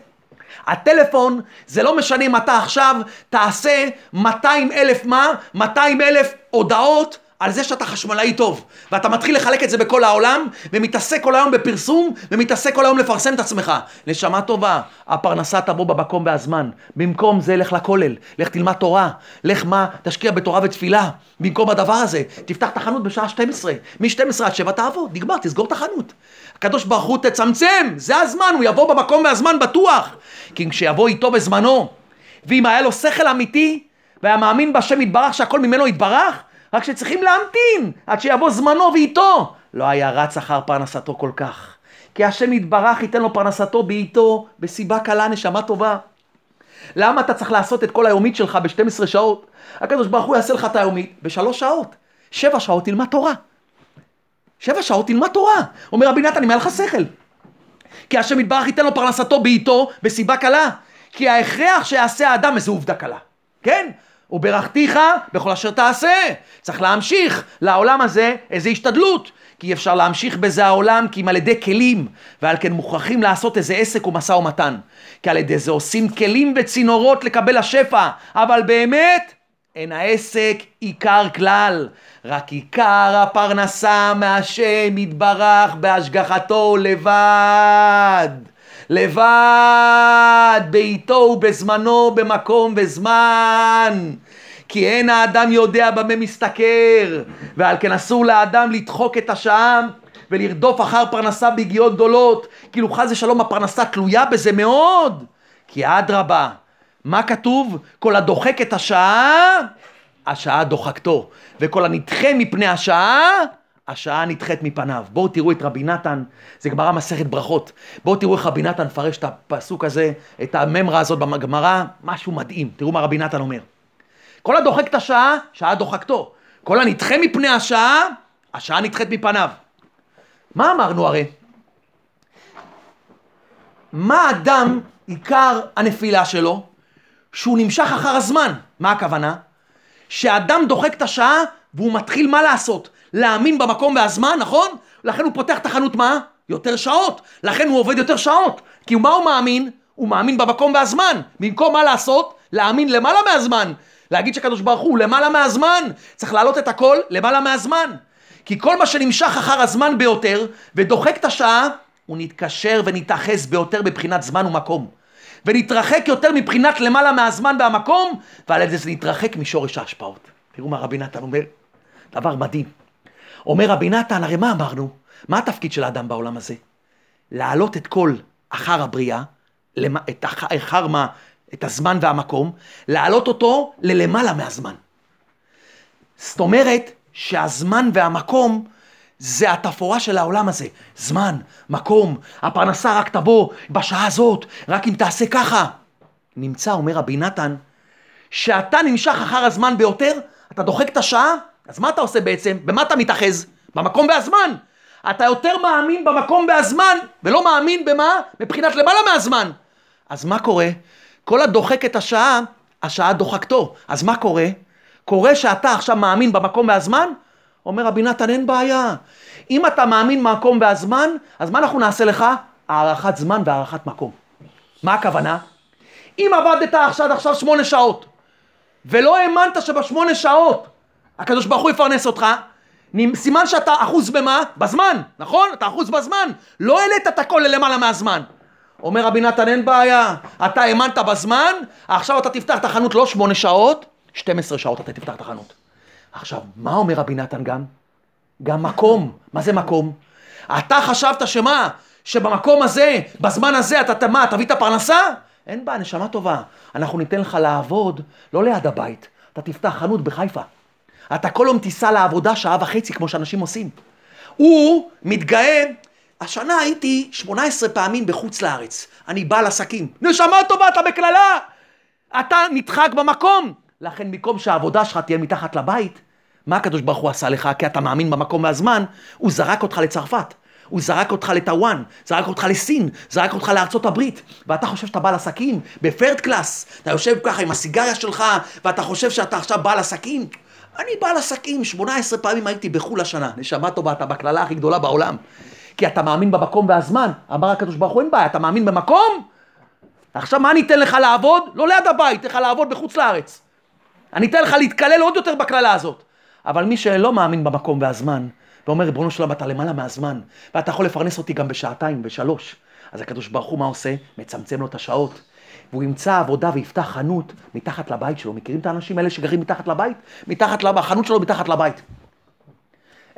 הטלפון, זה לא משנה אם אתה עכשיו תעשה מאתיים אלף מה? מאתיים אלף הודעות על זה שאתה חשמלאי טוב, ואתה מתחיל לחלק את זה בכל העולם, ומתעסק כל היום בפרסום, ומתעסק כל היום לפרסם את עצמך. נשמה טובה, הפרנסה תבוא במקום והזמן. במקום זה, לך לכולל, לך תלמד תורה, לך מה, תשקיע בתורה ותפילה. במקום הדבר הזה, תפתח את החנות בשעה שתים עשרה, מ-שתים עשרה עד שבע תעבוד, נגמר, תסגור את החנות. הקדוש ברוך הוא תצמצם, זה הזמן, הוא יבוא במקום והזמן בטוח. כי כשיבוא איתו בזמנו, ואם היה לו שכל אמיתי, והיה מאמין בשם יתברך, שהכל ממנו יתברך, רק שצריכים להמתין עד שיבוא זמנו ואיתו. לא היה רץ אחר פרנסתו כל כך, כי השם יתברך ייתן לו פרנסתו בעיתו, בסיבה קלה, נשמה טובה. למה אתה צריך לעשות את כל היומית שלך ב-שתים עשרה שעות? הקדוש ברוך הוא יעשה לך את היומית בשלוש שעות. שבע שעות תלמד תורה. שבע שעות תלמד תורה. אומר רבי נתן, אני מעל לך שכל. כי השם יתברך ייתן לו פרנסתו בעיתו, בסיבה קלה. כי ההכרח שיעשה האדם איזו עובדה קלה. כן? וברכתיך בכל אשר תעשה. צריך להמשיך לעולם הזה איזו השתדלות. כי אפשר להמשיך בזה העולם, כי אם על ידי כלים, ועל כן מוכרחים לעשות איזה עסק ומשא ומתן. כי על ידי זה עושים כלים וצינורות לקבל השפע, אבל באמת אין העסק עיקר כלל, רק עיקר הפרנסה מהשם יתברך בהשגחתו לבד. לבד, בעיתו ובזמנו, במקום וזמן. כי אין האדם יודע במה מסתכר, ועל כן אסור לאדם לדחוק את השעה ולרדוף אחר פרנסה בהגיעות גדולות, כאילו חס ושלום הפרנסה תלויה בזה מאוד. כי אדרבה, מה כתוב? כל הדוחק את השעה, השעה דוחקתו, וכל הנדחה מפני השעה, השעה נדחית מפניו. בואו תראו את רבי נתן, זה גמרא מסכת ברכות. בואו תראו איך רבי נתן פרש את הפסוק הזה, את הממרה הזאת בגמרא, משהו מדהים. תראו מה רבי נתן אומר. כל הדוחק את השעה, שעה דוחקתו. כל הנדחה מפני השעה, השעה נדחית מפניו. מה אמרנו הרי? מה אדם עיקר הנפילה שלו? שהוא נמשך אחר הזמן. מה הכוונה? שאדם דוחק את השעה והוא מתחיל מה לעשות? להאמין במקום והזמן, נכון? לכן הוא פותח את החנות מה? יותר שעות. לכן הוא עובד יותר שעות. כי מה הוא מאמין? הוא מאמין במקום והזמן. במקום מה לעשות? להאמין למעלה מהזמן. להגיד שקדוש ברוך הוא למעלה מהזמן. צריך להעלות את הכל למעלה מהזמן. כי כל מה שנמשך אחר הזמן ביותר ודוחק את השעה, הוא נתקשר ונתאחז ביותר בבחינת זמן ומקום. ונתרחק יותר מבחינת למעלה מהזמן והמקום, ועל ידי זה נתרחק משורש ההשפעות. תראו מה רבי נתן אומר, דבר מדהים. אומר רבי נתן, הרי מה אמרנו? מה התפקיד של האדם בעולם הזה? להעלות את כל אחר הבריאה, את אחר מה, את הזמן והמקום, להעלות אותו ללמעלה מהזמן. זאת אומרת שהזמן והמקום זה התפורה של העולם הזה. זמן, מקום, הפרנסה רק תבוא בשעה הזאת, רק אם תעשה ככה. נמצא, אומר רבי נתן, שאתה נמשך אחר הזמן ביותר, אתה דוחק את השעה, אז מה אתה עושה בעצם? במה אתה מתאחז? במקום והזמן. אתה יותר מאמין במקום והזמן, ולא מאמין במה? מבחינת למעלה מהזמן. אז מה קורה? כל הדוחק את השעה, השעה דוחקתו. אז מה קורה? קורה שאתה עכשיו מאמין במקום והזמן? אומר רבי נתן, אין בעיה. אם אתה מאמין במקום והזמן, אז מה אנחנו נעשה לך? הערכת זמן והערכת מקום. מה הכוונה? אם עבדת עכשיו, עכשיו שמונה שעות, ולא האמנת שבשמונה שעות, הקדוש ברוך הוא יפרנס אותך, סימן שאתה אחוז במה? בזמן, נכון? אתה אחוז בזמן. לא העלית את הכל למעלה מהזמן. אומר רבי נתן, אין בעיה. אתה האמנת בזמן, עכשיו אתה תפתח את החנות לא שמונה שעות, שתים עשרה שעות אתה תפתח את החנות. עכשיו, מה אומר רבי נתן גם? גם מקום. מה זה מקום? אתה חשבת שמה? שבמקום הזה, בזמן הזה, אתה תמה, תביא את הפרנסה? אין בה, נשמה טובה. אנחנו ניתן לך לעבוד, לא ליד הבית. אתה תפתח חנות בחיפה. אתה כל יום תיסע לעבודה שעה וחצי, כמו שאנשים עושים. הוא מתגאה, השנה הייתי שמונה עשרה פעמים בחוץ לארץ. אני בעל עסקים. נשמה טובה, אתה בכללה. אתה נדחק במקום. לכן, מקום שהעבודה שלך תהיה מתחת לבית, מה הקדוש ברוך הוא עשה לך? כי אתה מאמין במקום והזמן, הוא זרק אותך לצרפת, הוא זרק אותך לטאוואן, זרק אותך לסין, זרק אותך לארצות הברית, ואתה חושב שאתה בעל עסקים, בפרד קלאס, אתה יושב ככה עם הסיגריה שלך, ואתה חושב שאתה עכשיו בעל עסקים. אני בעל עסקים, שמונה עשרה פעמים הייתי בחול השנה, נשמה טובה, אתה בקללה הכי גדולה בעולם, כי אתה מאמין במקום והזמן, אמר הקדוש ברוך הוא, אין בעיה, אתה מאמין במקום? עכשיו מה אני אתן לך לעבוד? לא ליד הבית, לך לעבוד בחוץ לארץ. אני אתן לך להתקלל עוד יותר בכללה הזאת. אבל מי שלא מאמין במקום והזמן, ואומר, ריבונו של עולם, אתה למעלה מהזמן, ואתה יכול לפרנס אותי גם בשעתיים, בשלוש. אז הקדוש ברוך הוא מה עושה? מצמצם לו את השעות. והוא ימצא עבודה ויפתח חנות מתחת לבית שלו. מכירים את האנשים האלה שגרים מתחת לבית? מתחת לבית, החנות שלו מתחת לבית.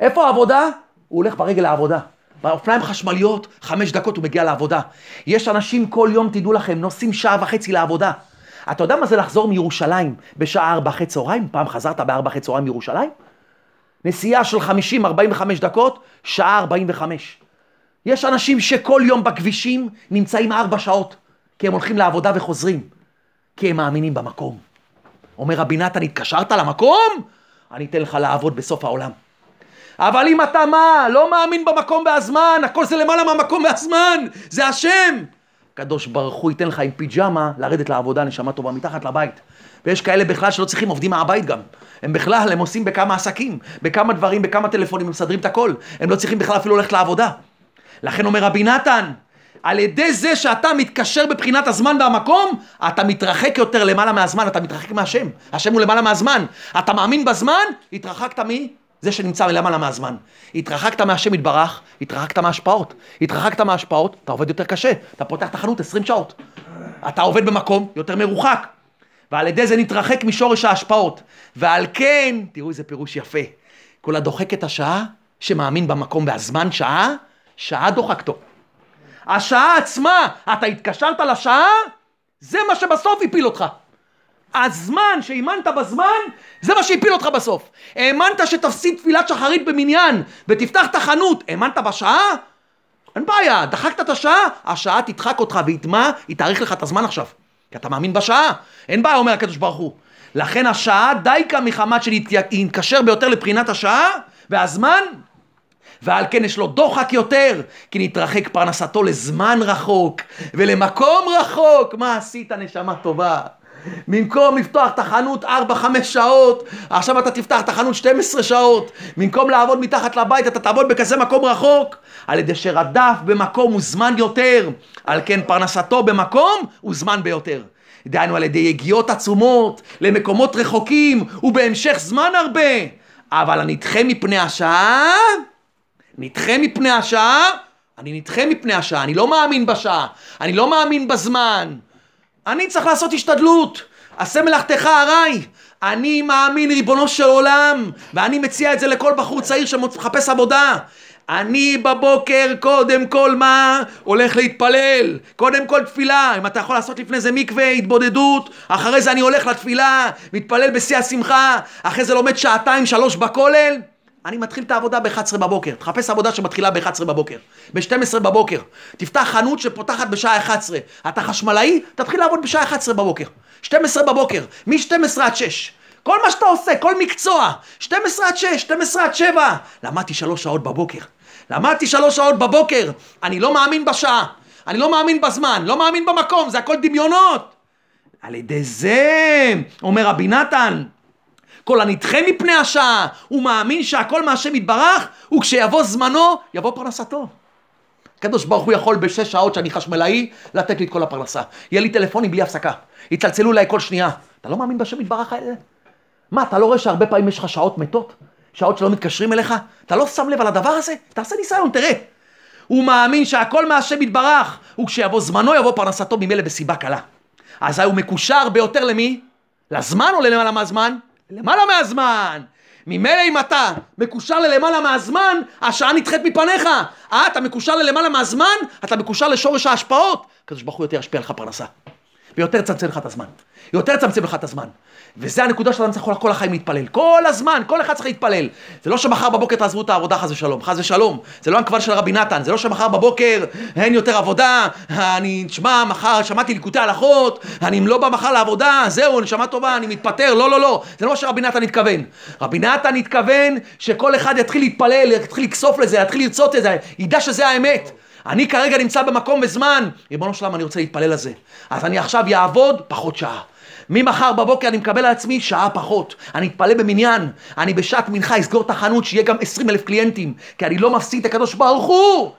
איפה העבודה? הוא הולך ברגל לעבודה. באופניים חשמליות, חמש דקות הוא מגיע לעבודה. יש אנשים כל יום, תדעו לכם, נוסעים שעה וחצי לעבודה. אתה יודע מה זה לחזור מירושלים בשעה ארבע אחרי צהריים? פעם חזרת בארבע אחרי צהריים מירושלים? נסיעה של חמישים ארבעים וחמש דקות, שעה ארבעים וחמש. יש אנשים שכל יום בכבישים נמצאים ארבע שעות, כי הם הולכים לעבודה וחוזרים, כי הם מאמינים במקום. אומר רבי נתן, התקשרת למקום? אני אתן לך לעבוד בסוף העולם. אבל אם אתה מה? לא מאמין במקום והזמן, הכל זה למעלה מהמקום והזמן, זה השם. הקדוש ברוך הוא ייתן לך עם פיג'מה לרדת לעבודה, נשמה טובה, מתחת לבית. ויש כאלה בכלל שלא צריכים עובדים מהבית גם. הם בכלל, הם עושים בכמה עסקים, בכמה דברים, בכמה טלפונים, הם מסדרים את הכל. הם לא צריכים בכלל אפילו ללכת לעבודה. לכן אומר רבי נתן, על ידי זה שאתה מתקשר בבחינת הזמן והמקום, אתה מתרחק יותר למעלה מהזמן, אתה מתרחק מהשם. השם הוא למעלה מהזמן. אתה מאמין בזמן, התרחקת מי? זה שנמצא למעלה מהזמן. התרחקת מהשם יתברך, התרחקת מהשפעות. התרחקת מהשפעות, אתה עובד יותר קשה. אתה פותח את החנות עשרים שעות. אתה עובד במקום יותר מרוחק. ועל ידי זה נתרחק משורש ההשפעות. ועל כן, תראו איזה פירוש יפה. כל הדוחק את השעה, שמאמין במקום והזמן שעה, שעה דוחקתו. השעה עצמה, אתה התקשרת לשעה, זה מה שבסוף יפיל אותך. הזמן שהאמנת בזמן, זה מה שהפיל אותך בסוף. האמנת שתפסיד תפילת שחרית במניין, ותפתח את החנות, האמנת בשעה? אין בעיה, דחקת את השעה, השעה תדחק אותך, והתמה, היא תאריך לך את הזמן עכשיו. כי אתה מאמין בשעה. אין בעיה, אומר הקדוש ברוך הוא. לכן השעה דייקה מחמת שנתקשר ביותר לבחינת השעה, והזמן, ועל כן יש לו דוחק יותר, כי נתרחק פרנסתו לזמן רחוק, ולמקום רחוק. מה עשית, נשמה טובה? במקום לפתוח את החנות ארבע חמש שעות, עכשיו אתה תפתח את החנות שתים עשרה שעות. במקום לעבוד מתחת לבית, אתה תעבוד בכזה מקום רחוק. על ידי שרדף במקום הוא זמן יותר, על כן פרנסתו במקום הוא זמן ביותר. דהיינו על ידי יגיעות עצומות למקומות רחוקים ובהמשך זמן הרבה. אבל הנדחה מפני השעה, נדחה מפני השעה, אני נדחה מפני השעה, אני לא מאמין בשעה, אני לא מאמין בזמן. אני צריך לעשות השתדלות, עשה מלאכתך הרי, אני מאמין ריבונו של עולם, ואני מציע את זה לכל בחור צעיר שמחפש עבודה. אני בבוקר קודם כל מה? הולך להתפלל, קודם כל תפילה, אם אתה יכול לעשות לפני זה מקווה, התבודדות, אחרי זה אני הולך לתפילה, מתפלל בשיא השמחה, אחרי זה לומד שעתיים, שלוש בכולל, אני מתחיל את העבודה ב-אחת עשרה בבוקר, תחפש עבודה שמתחילה ב-אחת עשרה בבוקר, ב-שתים עשרה בבוקר, תפתח חנות שפותחת בשעה אחת עשרה, אתה חשמלאי, תתחיל לעבוד בשעה אחת עשרה בבוקר, שתים עשרה בבוקר, מ-שתים עשרה עד שש, כל מה שאתה עושה, כל מקצוע, שתים עשרה עד שש, שתים עשרה עד שבע, למדתי שלוש שעות בבוקר, למדתי שלוש שעות בבוקר, אני לא מאמין בשעה, אני לא מאמין בזמן, לא מאמין במקום, זה הכל דמיונות. על ידי זה, אומר רבי נתן, כל הנדחה מפני השעה, הוא מאמין שהכל מהשם יתברך, וכשיבוא זמנו, יבוא פרנסתו. הקדוש ברוך הוא יכול בשש שעות שאני חשמלאי, לתת לי את כל הפרנסה. יהיה לי טלפונים בלי הפסקה. יצלצלו לי כל שנייה. אתה לא מאמין בשם יתברך האלה? מה, אתה לא רואה שהרבה פעמים יש לך שעות מתות? שעות שלא מתקשרים אליך? אתה לא שם לב על הדבר הזה? תעשה ניסיון, תראה. הוא מאמין שהכל מהשם יתברך, וכשיבוא זמנו, יבוא פרנסתו ממילא בסיבה קלה. אז הוא מקושר ביותר למי? לזמן או למעלה מהזמן? למעלה מהזמן. ממילא אם אתה מקושר ללמעלה מהזמן, השעה נדחית מפניך. אה, אתה מקושר ללמעלה מהזמן, אתה מקושר לשורש ההשפעות. הקדוש ברוך הוא יותר ישפיע לך פרנסה. ויותר צמצם לך את הזמן. יותר צמצם לך את הזמן. וזה הנקודה שאתה צריך כל החיים להתפלל. כל הזמן, כל אחד צריך להתפלל. זה לא שמחר בבוקר תעזבו את העבודה, חס ושלום. חס ושלום. זה לא הכוונה של רבי נתן. זה לא שמחר בבוקר אין יותר עבודה. אני נשמע מחר, שמעתי ליקוטי הלכות. אני לא בא מחר לעבודה. זהו, נשמה טובה, אני מתפטר. לא, לא, לא. זה לא מה שרבי נתן התכוון. רבי נתן התכוון שכל אחד יתחיל להתפלל, יתחיל לקסוף לזה, יתחיל לרצות את זה, ידע שזה האמת. אני כרגע נמצא במקום וזמן. ריבונו שלם, אני רוצה להתפלל לזה. אז אני עכשיו יעבוד פחות שעה. ממחר בבוקר אני מקבל לעצמי שעה פחות. אני אתפלא במניין. אני בשעת מנחה אסגור את החנות שיהיה גם עשרים אלף קליינטים. כי אני לא מפסיד את הקדוש ברוך הוא.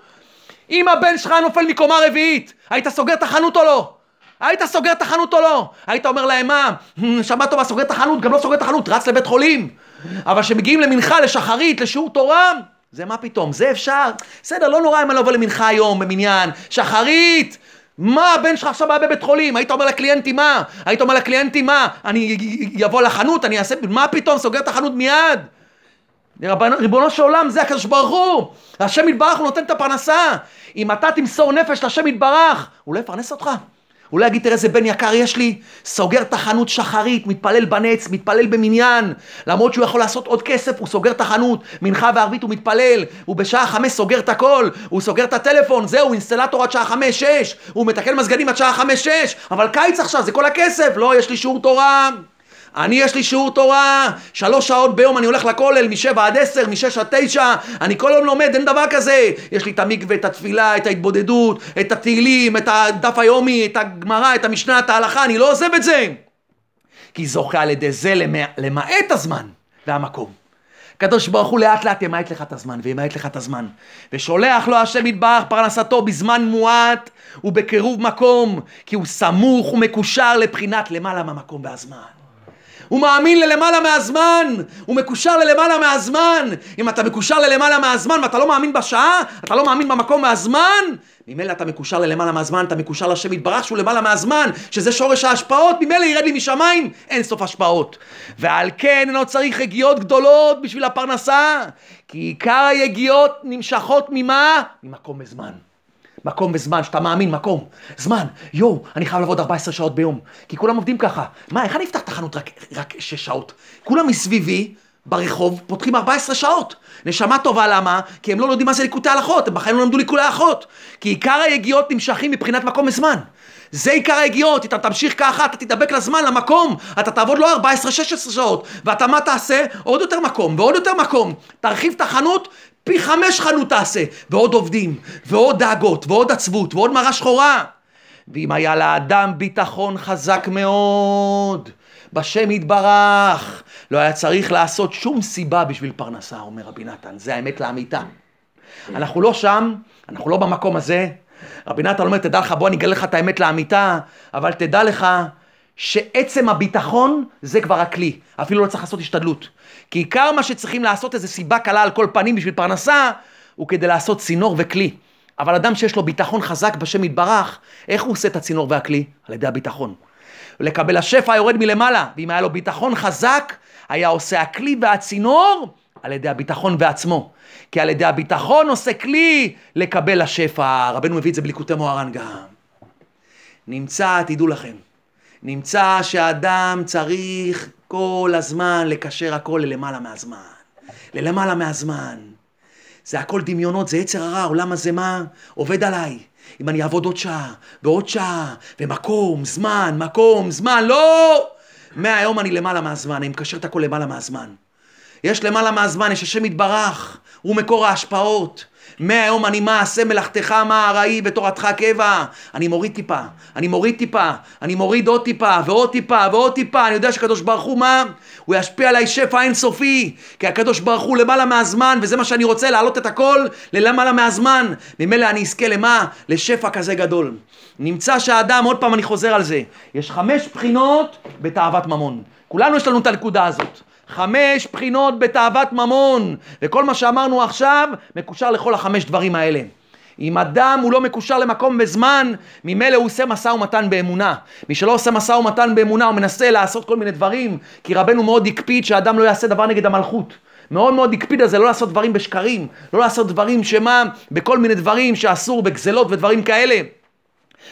אם הבן שלך נופל מקומה רביעית, היית סוגר את החנות או לא? היית סוגר את החנות או לא? היית אומר להם מה? שמה טובה סוגר את החנות, גם לא סוגר את החנות, רץ לבית חולים. אבל שמגיעים למנחה, לשחרית, לשיעור תורה, זה מה פתאום? זה אפשר. בסדר, לא נורא אם אני אבוא למנחה היום במניין. שחרית. מה הבן שלך עכשיו היה בבית חולים? היית אומר לקליינטי מה? היית אומר לקליינטי מה? אני אבוא לחנות, אני אעשה... מה פתאום? סוגר את החנות מיד. ריבונו של עולם, זה הקדוש ברוך הוא. השם יתברך הוא נותן את הפרנסה. אם אתה תמסור נפש לשם יתברך, הוא לא יפרנס אותך. אולי יגיד, תראה, זה בן יקר יש לי, סוגר את החנות שחרית, מתפלל בנץ, מתפלל במניין, למרות שהוא יכול לעשות עוד כסף, הוא סוגר את החנות, מנחה וערבית הוא מתפלל, הוא בשעה חמש סוגר את הכל, הוא סוגר את הטלפון, זהו, אינסטלטור עד שעה חמש, שש, הוא מתקן מזגנים עד שעה חמש, שש, אבל קיץ עכשיו, זה כל הכסף, לא, יש לי שיעור תורה, אני יש לי שיעור תורה, שלוש שעות ביום אני הולך לכולל, משבע עד עשר, משש עד תשע, אני כל יום לומד, אין דבר כזה. יש לי את המקווה, את התפילה, את ההתבודדות, את התהילים, את הדף היומי, את הגמרא, את המשנה, את ההלכה, אני לא עוזב את זה. כי זוכה על ידי זה למעט הזמן והמקום. הקדוש ברוך הוא לאט לאט ימעט לך את הזמן, וימעט לך את הזמן. ושולח לו השם יתברך פרנסתו בזמן מועט ובקירוב מקום, כי הוא סמוך ומקושר לבחינת למעלה מהמקום והזמן. הוא מאמין ללמעלה מהזמן, הוא מקושר ללמעלה מהזמן. אם אתה מקושר ללמעלה מהזמן ואתה לא מאמין בשעה, אתה לא מאמין במקום מהזמן, ממילא אתה מקושר ללמעלה מהזמן, אתה מקושר לשם יתברך שהוא למעלה מהזמן, שזה שורש ההשפעות, ממילא ירד לי משמיים, אין סוף השפעות. ועל כן אינו צריך יגיעות גדולות בשביל הפרנסה, כי עיקר היגיעות נמשכות ממה? ממקום וזמן. מקום וזמן, שאתה מאמין, מקום, זמן, יו, אני חייב לעבוד ארבע עשרה שעות ביום, כי כולם עובדים ככה. מה, איך אני אפתח את החנות רק, רק שש שעות? כולם מסביבי, ברחוב, פותחים ארבע עשרה שעות. נשמה טובה, למה? כי הם לא יודעים מה זה ליקוטי הלכות, הם בחיים לא למדו ליקוטי הלכות. כי עיקר היגיעות נמשכים מבחינת מקום וזמן. זה עיקר היגיעות, אתה תמשיך ככה, אתה תדבק לזמן, למקום, אתה תעבוד לא ארבע עשרה שש עשרה שעות, ואתה מה תעשה? עוד יותר מקום, ועוד יותר מקום. תרחיב את החנות, פי חמש חנות תעשה, ועוד עובדים, ועוד דאגות, ועוד עצבות, ועוד מראה שחורה. ואם היה לאדם ביטחון חזק מאוד, בשם יתברך, לא היה צריך לעשות שום סיבה בשביל פרנסה, אומר רבי נתן, זה האמת לאמיתה. אנחנו לא שם, אנחנו לא במקום הזה. רבי נתן אומר, תדע לך, בוא אני אגלה לך את האמת לאמיתה, אבל תדע לך, שעצם הביטחון זה כבר הכלי, אפילו לא צריך לעשות השתדלות. כי עיקר מה שצריכים לעשות איזה סיבה קלה על כל פנים בשביל פרנסה, הוא כדי לעשות צינור וכלי. אבל אדם שיש לו ביטחון חזק בשם יתברך, איך הוא עושה את הצינור והכלי? על ידי הביטחון. לקבל השפע יורד מלמעלה, ואם היה לו ביטחון חזק, היה עושה הכלי והצינור על ידי הביטחון ועצמו. כי על ידי הביטחון עושה כלי לקבל השפע. רבנו מביא את זה בליקוטי מוהר"ן גם. נמצא, תדעו לכם. נמצא שאדם צריך כל הזמן לקשר הכל ללמעלה מהזמן. ללמעלה מהזמן. זה הכל דמיונות, זה יצר הרע, עולם הזה מה? עובד עליי. אם אני אעבוד עוד שעה, ועוד שעה, ומקום, זמן, מקום, זמן, לא! מהיום אני למעלה מהזמן, אני מקשר את הכל למעלה מהזמן. יש למעלה מהזמן, יש השם יתברך, הוא מקור ההשפעות. מהיום אני מה אעשה מלאכתך מה הראי ותורתך קבע. אני מוריד טיפה, אני מוריד טיפה, אני מוריד עוד טיפה ועוד טיפה ועוד טיפה. אני יודע שקדוש ברוך הוא מה? הוא ישפיע עליי שפע אינסופי. כי הקדוש ברוך הוא למעלה מהזמן, וזה מה שאני רוצה, להעלות את הכל ללמעלה מהזמן. ממילא אני אזכה למה? לשפע כזה גדול. נמצא שהאדם, עוד פעם אני חוזר על זה, יש חמש בחינות בתאוות ממון. כולנו יש לנו את הנקודה הזאת. חמש בחינות בתאוות ממון, וכל מה שאמרנו עכשיו מקושר לכל החמש דברים האלה. אם אדם הוא לא מקושר למקום בזמן, ממילא הוא עושה מסע ומתן באמונה. מי שלא עושה מסע ומתן באמונה, הוא מנסה לעשות כל מיני דברים, כי רבנו מאוד הקפיד שהאדם לא יעשה דבר נגד המלכות. מאוד מאוד הקפיד על זה, לא לעשות דברים בשקרים, לא לעשות דברים שמה, בכל מיני דברים שאסור, בגזלות ודברים כאלה.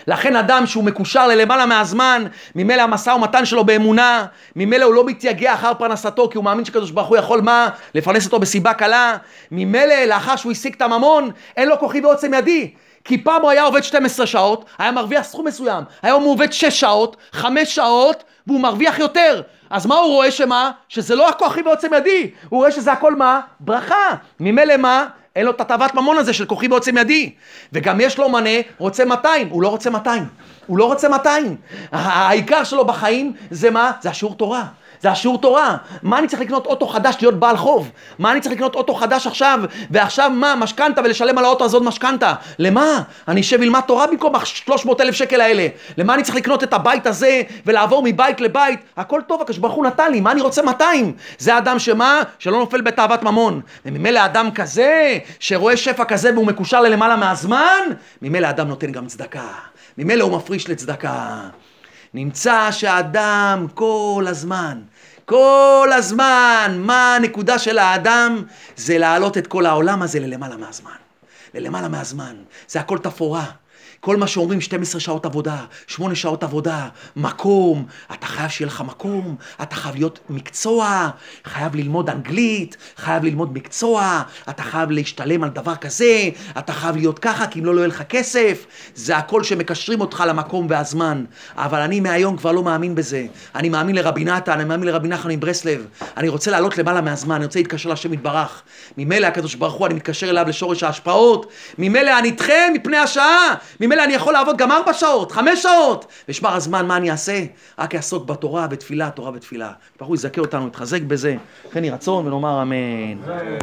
לכן אדם שהוא מקושר ללמעלה מהזמן, ממילא המסע ומתן שלו באמונה, ממילא הוא לא מתייגע אחר פרנסתו, כי הוא מאמין שקדוש ברוך הוא יכול מה? לפרנס אותו בסיבה קלה. ממילא לאחר שהוא השיג את הממון, אין לו כוחי ועוצם ידי. כי פעם הוא היה עובד שתים עשרה שעות, היה מרוויח סכום מסוים. היום הוא עובד שש שעות, חמש שעות, והוא מרוויח יותר. אז מה הוא רואה שמה? שזה לא הכוחי ועוצם ידי. הוא רואה שזה הכל מה? ברכה. ממילא מה? אין לו את התאוות ממון הזה של כוחי בעוצם ידי. וגם יש לו מנה, רוצה מאתיים. הוא לא רוצה מאתיים. הוא לא רוצה מאתיים. העיקר שלו בחיים זה מה? זה השיעור תורה. זה השיעור תורה. מה אני צריך לקנות אוטו חדש להיות בעל חוב? מה אני צריך לקנות אוטו חדש עכשיו? ועכשיו מה? משכנתה ולשלם על האוטו הזאת משכנתה. למה? אני אשב ללמד תורה במקום שלוש מאות אלף שקל האלה. למה אני צריך לקנות את הבית הזה ולעבור מבית לבית? הכל טוב, הקדוש ברוך הוא נתן לי. מה אני רוצה מאתיים? זה אדם שמה? שלא נופל בתאוות ממון. וממילא אדם כזה שרואה שפע כזה והוא מקושר ללמעלה מהזמן, ממילא אדם נותן גם צדקה. ממילא הוא מפריש לצדקה. נמצא שהאדם כל הזמן, כל הזמן, מה הנקודה של האדם? זה להעלות את כל העולם הזה ללמעלה מהזמן. ללמעלה מהזמן. זה הכל תפורה. כל מה שאומרים שתים עשרה שעות עבודה, שמונה שעות עבודה, מקום, אתה חייב שיהיה לך מקום, אתה חייב להיות מקצוע, חייב ללמוד אנגלית, חייב ללמוד מקצוע, אתה חייב להשתלם על דבר כזה, אתה חייב להיות ככה, כי אם לא, לא יהיה לך כסף. זה הכל שמקשרים אותך למקום והזמן. אבל אני מהיום כבר לא מאמין בזה. אני מאמין לרבי נתן, אני מאמין לרבי נחמן מברסלב. אני רוצה לעלות למעלה מהזמן, אני רוצה להתקשר להשם יתברך. ממילא הקדוש ברוך הוא, אני מתקשר אליו לשורש ההשפעות. ממילא אני איתכם מפני השעה. ממילא אני יכול לעבוד גם ארבע שעות, חמש שעות. ושמר הזמן, מה אני אעשה? רק אעסוק בתורה, בתפילה, תורה בתפילה. ברוך הוא יזכה אותנו, יתחזק בזה. כן יהי רצון ונאמר אמן.